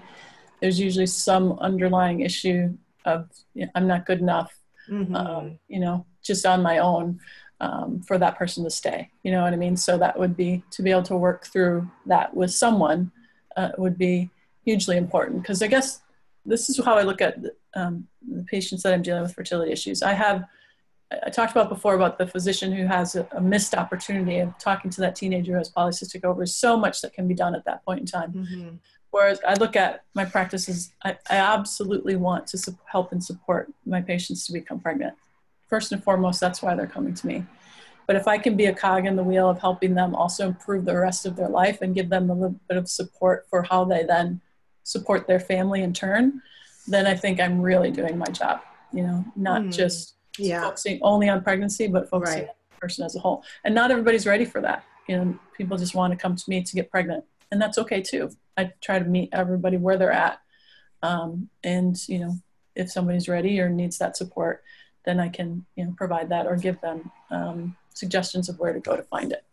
there's usually some underlying issue of, you know, I'm not good enough, mm-hmm. um, you know, just on my own, um, for that person to stay, you know what I mean? So that would be, to be able to work through that with someone, uh, would be hugely important, because I guess this is how I look at um, the patients that I'm dealing with fertility issues. I have, I talked about before about the physician who has a, a missed opportunity of talking to that teenager who has polycystic ovaries. So much that can be done at that point in time. Mm-hmm. Whereas I look at my practices, I, I absolutely want to su- help and support my patients to become pregnant. First and foremost, that's why they're coming to me. But if I can be a cog in the wheel of helping them also improve the rest of their life and give them a little bit of support for how they then support their family in turn, then I think I'm really doing my job, you know, not mm. just yeah. focusing only on pregnancy, but focusing right. on the person as a whole. And not everybody's ready for that. You know, people just want to come to me to get pregnant, and that's okay too. I try to meet everybody where they're at. Um, and, you know, if somebody's ready or needs that support, then I can, you know, provide that or give them um, suggestions of where to go to find it.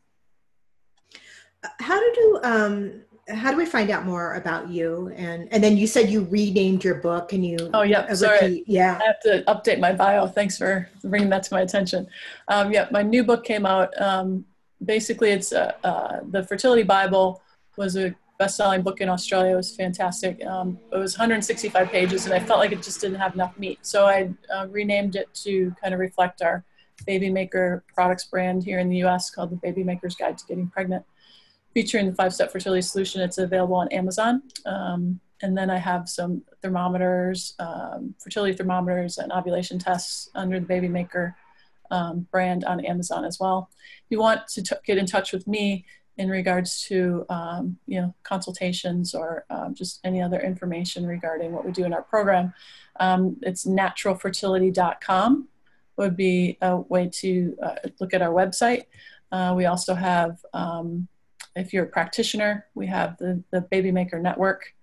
How to do, um, How do we find out more about you? And and then you said you renamed your book, and you oh yeah sorry yeah I have to update my bio. Thanks for bringing that to my attention. Um, yeah, my new book came out. Um, basically, it's uh, uh, the Fertility Bible was a best-selling book in Australia. It was fantastic. Um, it was one hundred sixty-five pages, and I felt like it just didn't have enough meat. So I uh, renamed it to kind of reflect our Babymaker products brand here in the U S called The Baby Maker's Guide to Getting Pregnant, featuring the five-step fertility solution. It's available on Amazon. Um, and then I have some thermometers, um, fertility thermometers and ovulation tests under the Babymaker um, brand on Amazon as well. If you want to t- get in touch with me, in regards to, um, you know, consultations or um, just any other information regarding what we do in our program. Um, it's natural fertility dot com would be a way to uh, look at our website. Uh, we also have, um, if you're a practitioner, we have the, the Babymaker Network.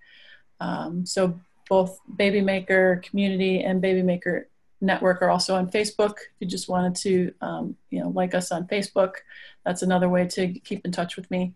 Um, so both Babymaker community and Babymaker Network are also on Facebook. If you just wanted to, um, you know, like us on Facebook, that's another way to keep in touch with me.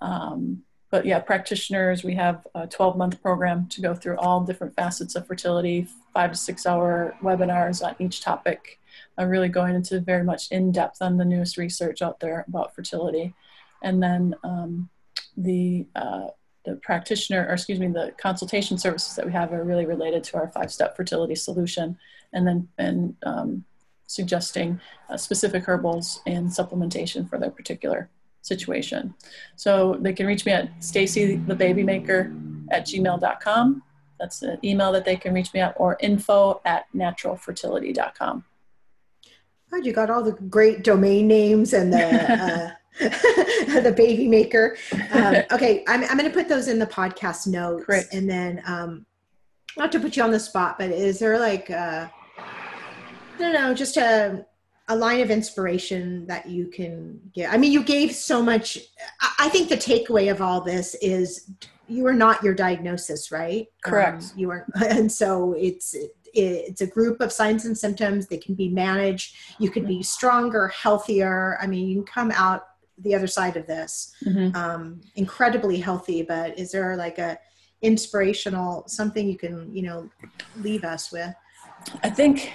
Um, but yeah, practitioners, we have a twelve month program to go through all different facets of fertility, five to six hour webinars on each topic. I'm really going into very much in depth on the newest research out there about fertility. And then um, the, uh, the practitioner, or excuse me, the consultation services that we have are really related to our five-step fertility solution, and then and um, suggesting uh, specific herbals and supplementation for their particular situation. So they can reach me at Stacey the Baby Maker at gmail dot com. That's an email that they can reach me at, or info at natural fertility dot com. God, you got all the great domain names and the, uh, the Baby Maker. Um, okay, I'm, I'm going to put those in the podcast notes. Great. And then, um, not to put you on the spot, but is there like, a, I don't know, just a, a line of inspiration that you can give? I mean, you gave so much. I think the takeaway of all this is you are not your diagnosis, right? Correct. Um, you are, and so it's it's a group of signs and symptoms. They can be managed. You can be stronger, healthier. I mean, you can come out the other side of this mm-hmm. um, incredibly healthy. But is there like a inspirational something you can, you know, leave us with? I think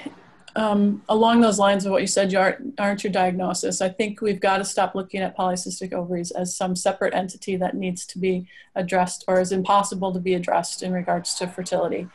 um, along those lines of what you said, you aren't, aren't your diagnosis. I think we've got to stop looking at polycystic ovaries as some separate entity that needs to be addressed or is impossible to be addressed in regards to fertility.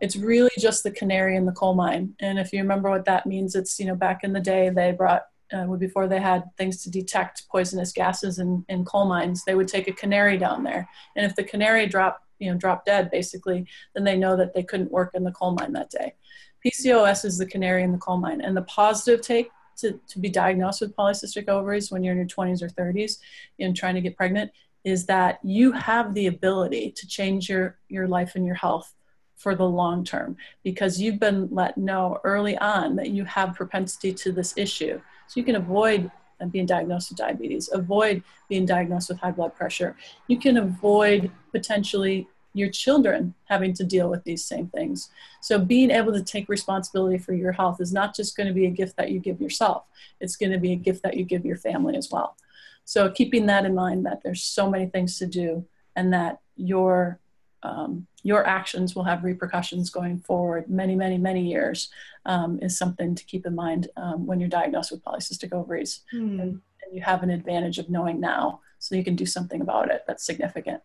It's really just the canary in the coal mine. And if you remember what that means, it's, you know, back in the day they brought, uh, before they had things to detect poisonous gases in, in coal mines, they would take a canary down there. And if the canary dropped, you know, dropped dead basically, then they know that they couldn't work in the coal mine that day. P C O S is the canary in the coal mine. And the positive take to, to be diagnosed with polycystic ovaries when you're in your twenties or thirties and trying to get pregnant is that you have the ability to change your, your life and your health for the long term, because you've been let know early on that you have propensity to this issue. So you can avoid being diagnosed with diabetes, avoid being diagnosed with high blood pressure. You can avoid potentially your children having to deal with these same things. So being able to take responsibility for your health is not just going to be a gift that you give yourself. It's going to be a gift that you give your family as well. So keeping that in mind, that there's so many things to do and that your Um, your actions will have repercussions going forward many, many, many years um, is something to keep in mind um, when you're diagnosed with polycystic ovaries. Mm. And, and you have an advantage of knowing now, so you can do something about it that's significant.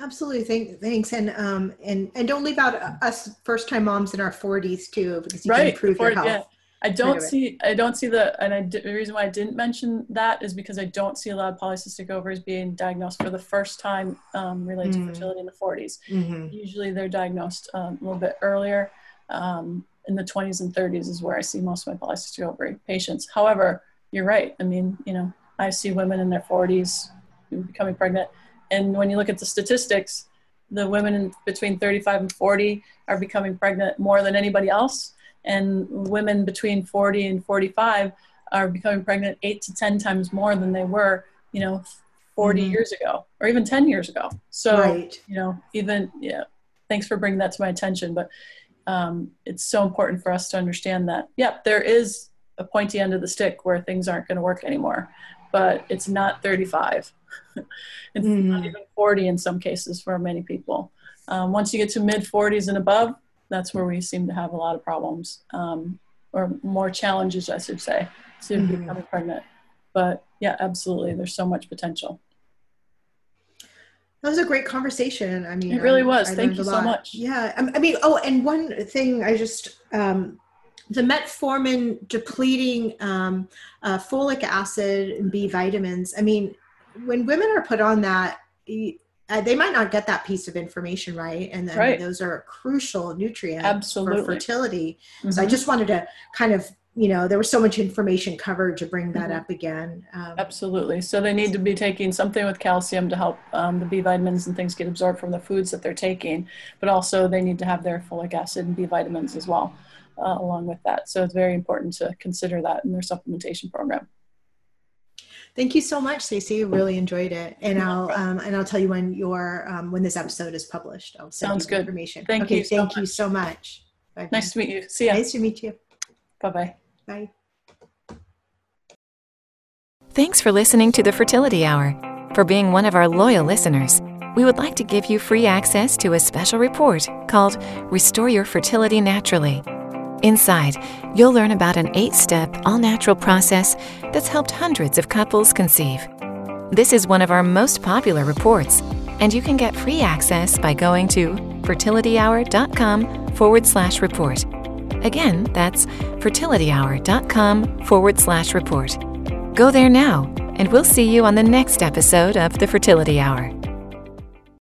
Absolutely. Thank, thanks. And, um, and and don't leave out us first-time moms in our forties too, because you right. can improve Before, your health. Yeah. I don't see, I don't see the, and I, the reason why I didn't mention that is because I don't see a lot of polycystic ovaries being diagnosed for the first time um, related mm. to fertility in the forties. Mm-hmm. Usually they're diagnosed um, a little bit earlier. Um, in the twenties and thirties is where I see most of my polycystic ovary patients. However, you're right. I mean, you know, I see women in their forties becoming pregnant. And when you look at the statistics, the women in between thirty-five and forty are becoming pregnant more than anybody else. And women between forty and forty-five are becoming pregnant eight to ten times more than they were, you know, forty mm-hmm. years ago, or even ten years ago. So, right. you know, even, yeah, thanks for bringing that to my attention. But um, it's so important for us to understand that, yep, there is a pointy end of the stick where things aren't going to work anymore, but it's not thirty-five. It's mm-hmm. not even forty in some cases for many people. Um, once you get to mid forties and above, that's where we seem to have a lot of problems um, or more challenges, I should say, to mm-hmm. becoming pregnant. But yeah, absolutely. There's so much potential. That was a great conversation. I mean, it really I, was. I Thank you so much. Yeah. I mean, oh, and one thing I just, um, the metformin depleting um, uh, folic acid and B vitamins. I mean, when women are put on that, you, Uh, they might not get that piece of information right, and then right. those are crucial nutrients Absolutely. For fertility. Mm-hmm. So I just wanted to kind of you know, there was so much information covered to bring that mm-hmm. up again. Um, Absolutely. So they need to be taking something with calcium to help um, the B vitamins and things get absorbed from the foods that they're taking, but also they need to have their folic acid and B vitamins as well uh, along with that. So it's very important to consider that in their supplementation program. Thank you so much, Stacey. Really enjoyed it, and I'll um, and I'll tell you when your um, when this episode is published. I'll send Sounds you good. Information. Thank okay, you. Thank so you much. so much. Bye-bye. Nice to meet you. See ya. Nice to meet you. Bye bye. Bye. Thanks for listening to the Fertility Hour. For being one of our loyal listeners, we would like to give you free access to a special report called "Restore Your Fertility Naturally." Inside, you'll learn about an eight-step, all-natural process that's helped hundreds of couples conceive. This is one of our most popular reports, and you can get free access by going to fertilityhour.com forward slash report. Again, that's fertilityhour.com forward slash report. Go there now, and we'll see you on the next episode of The Fertility Hour.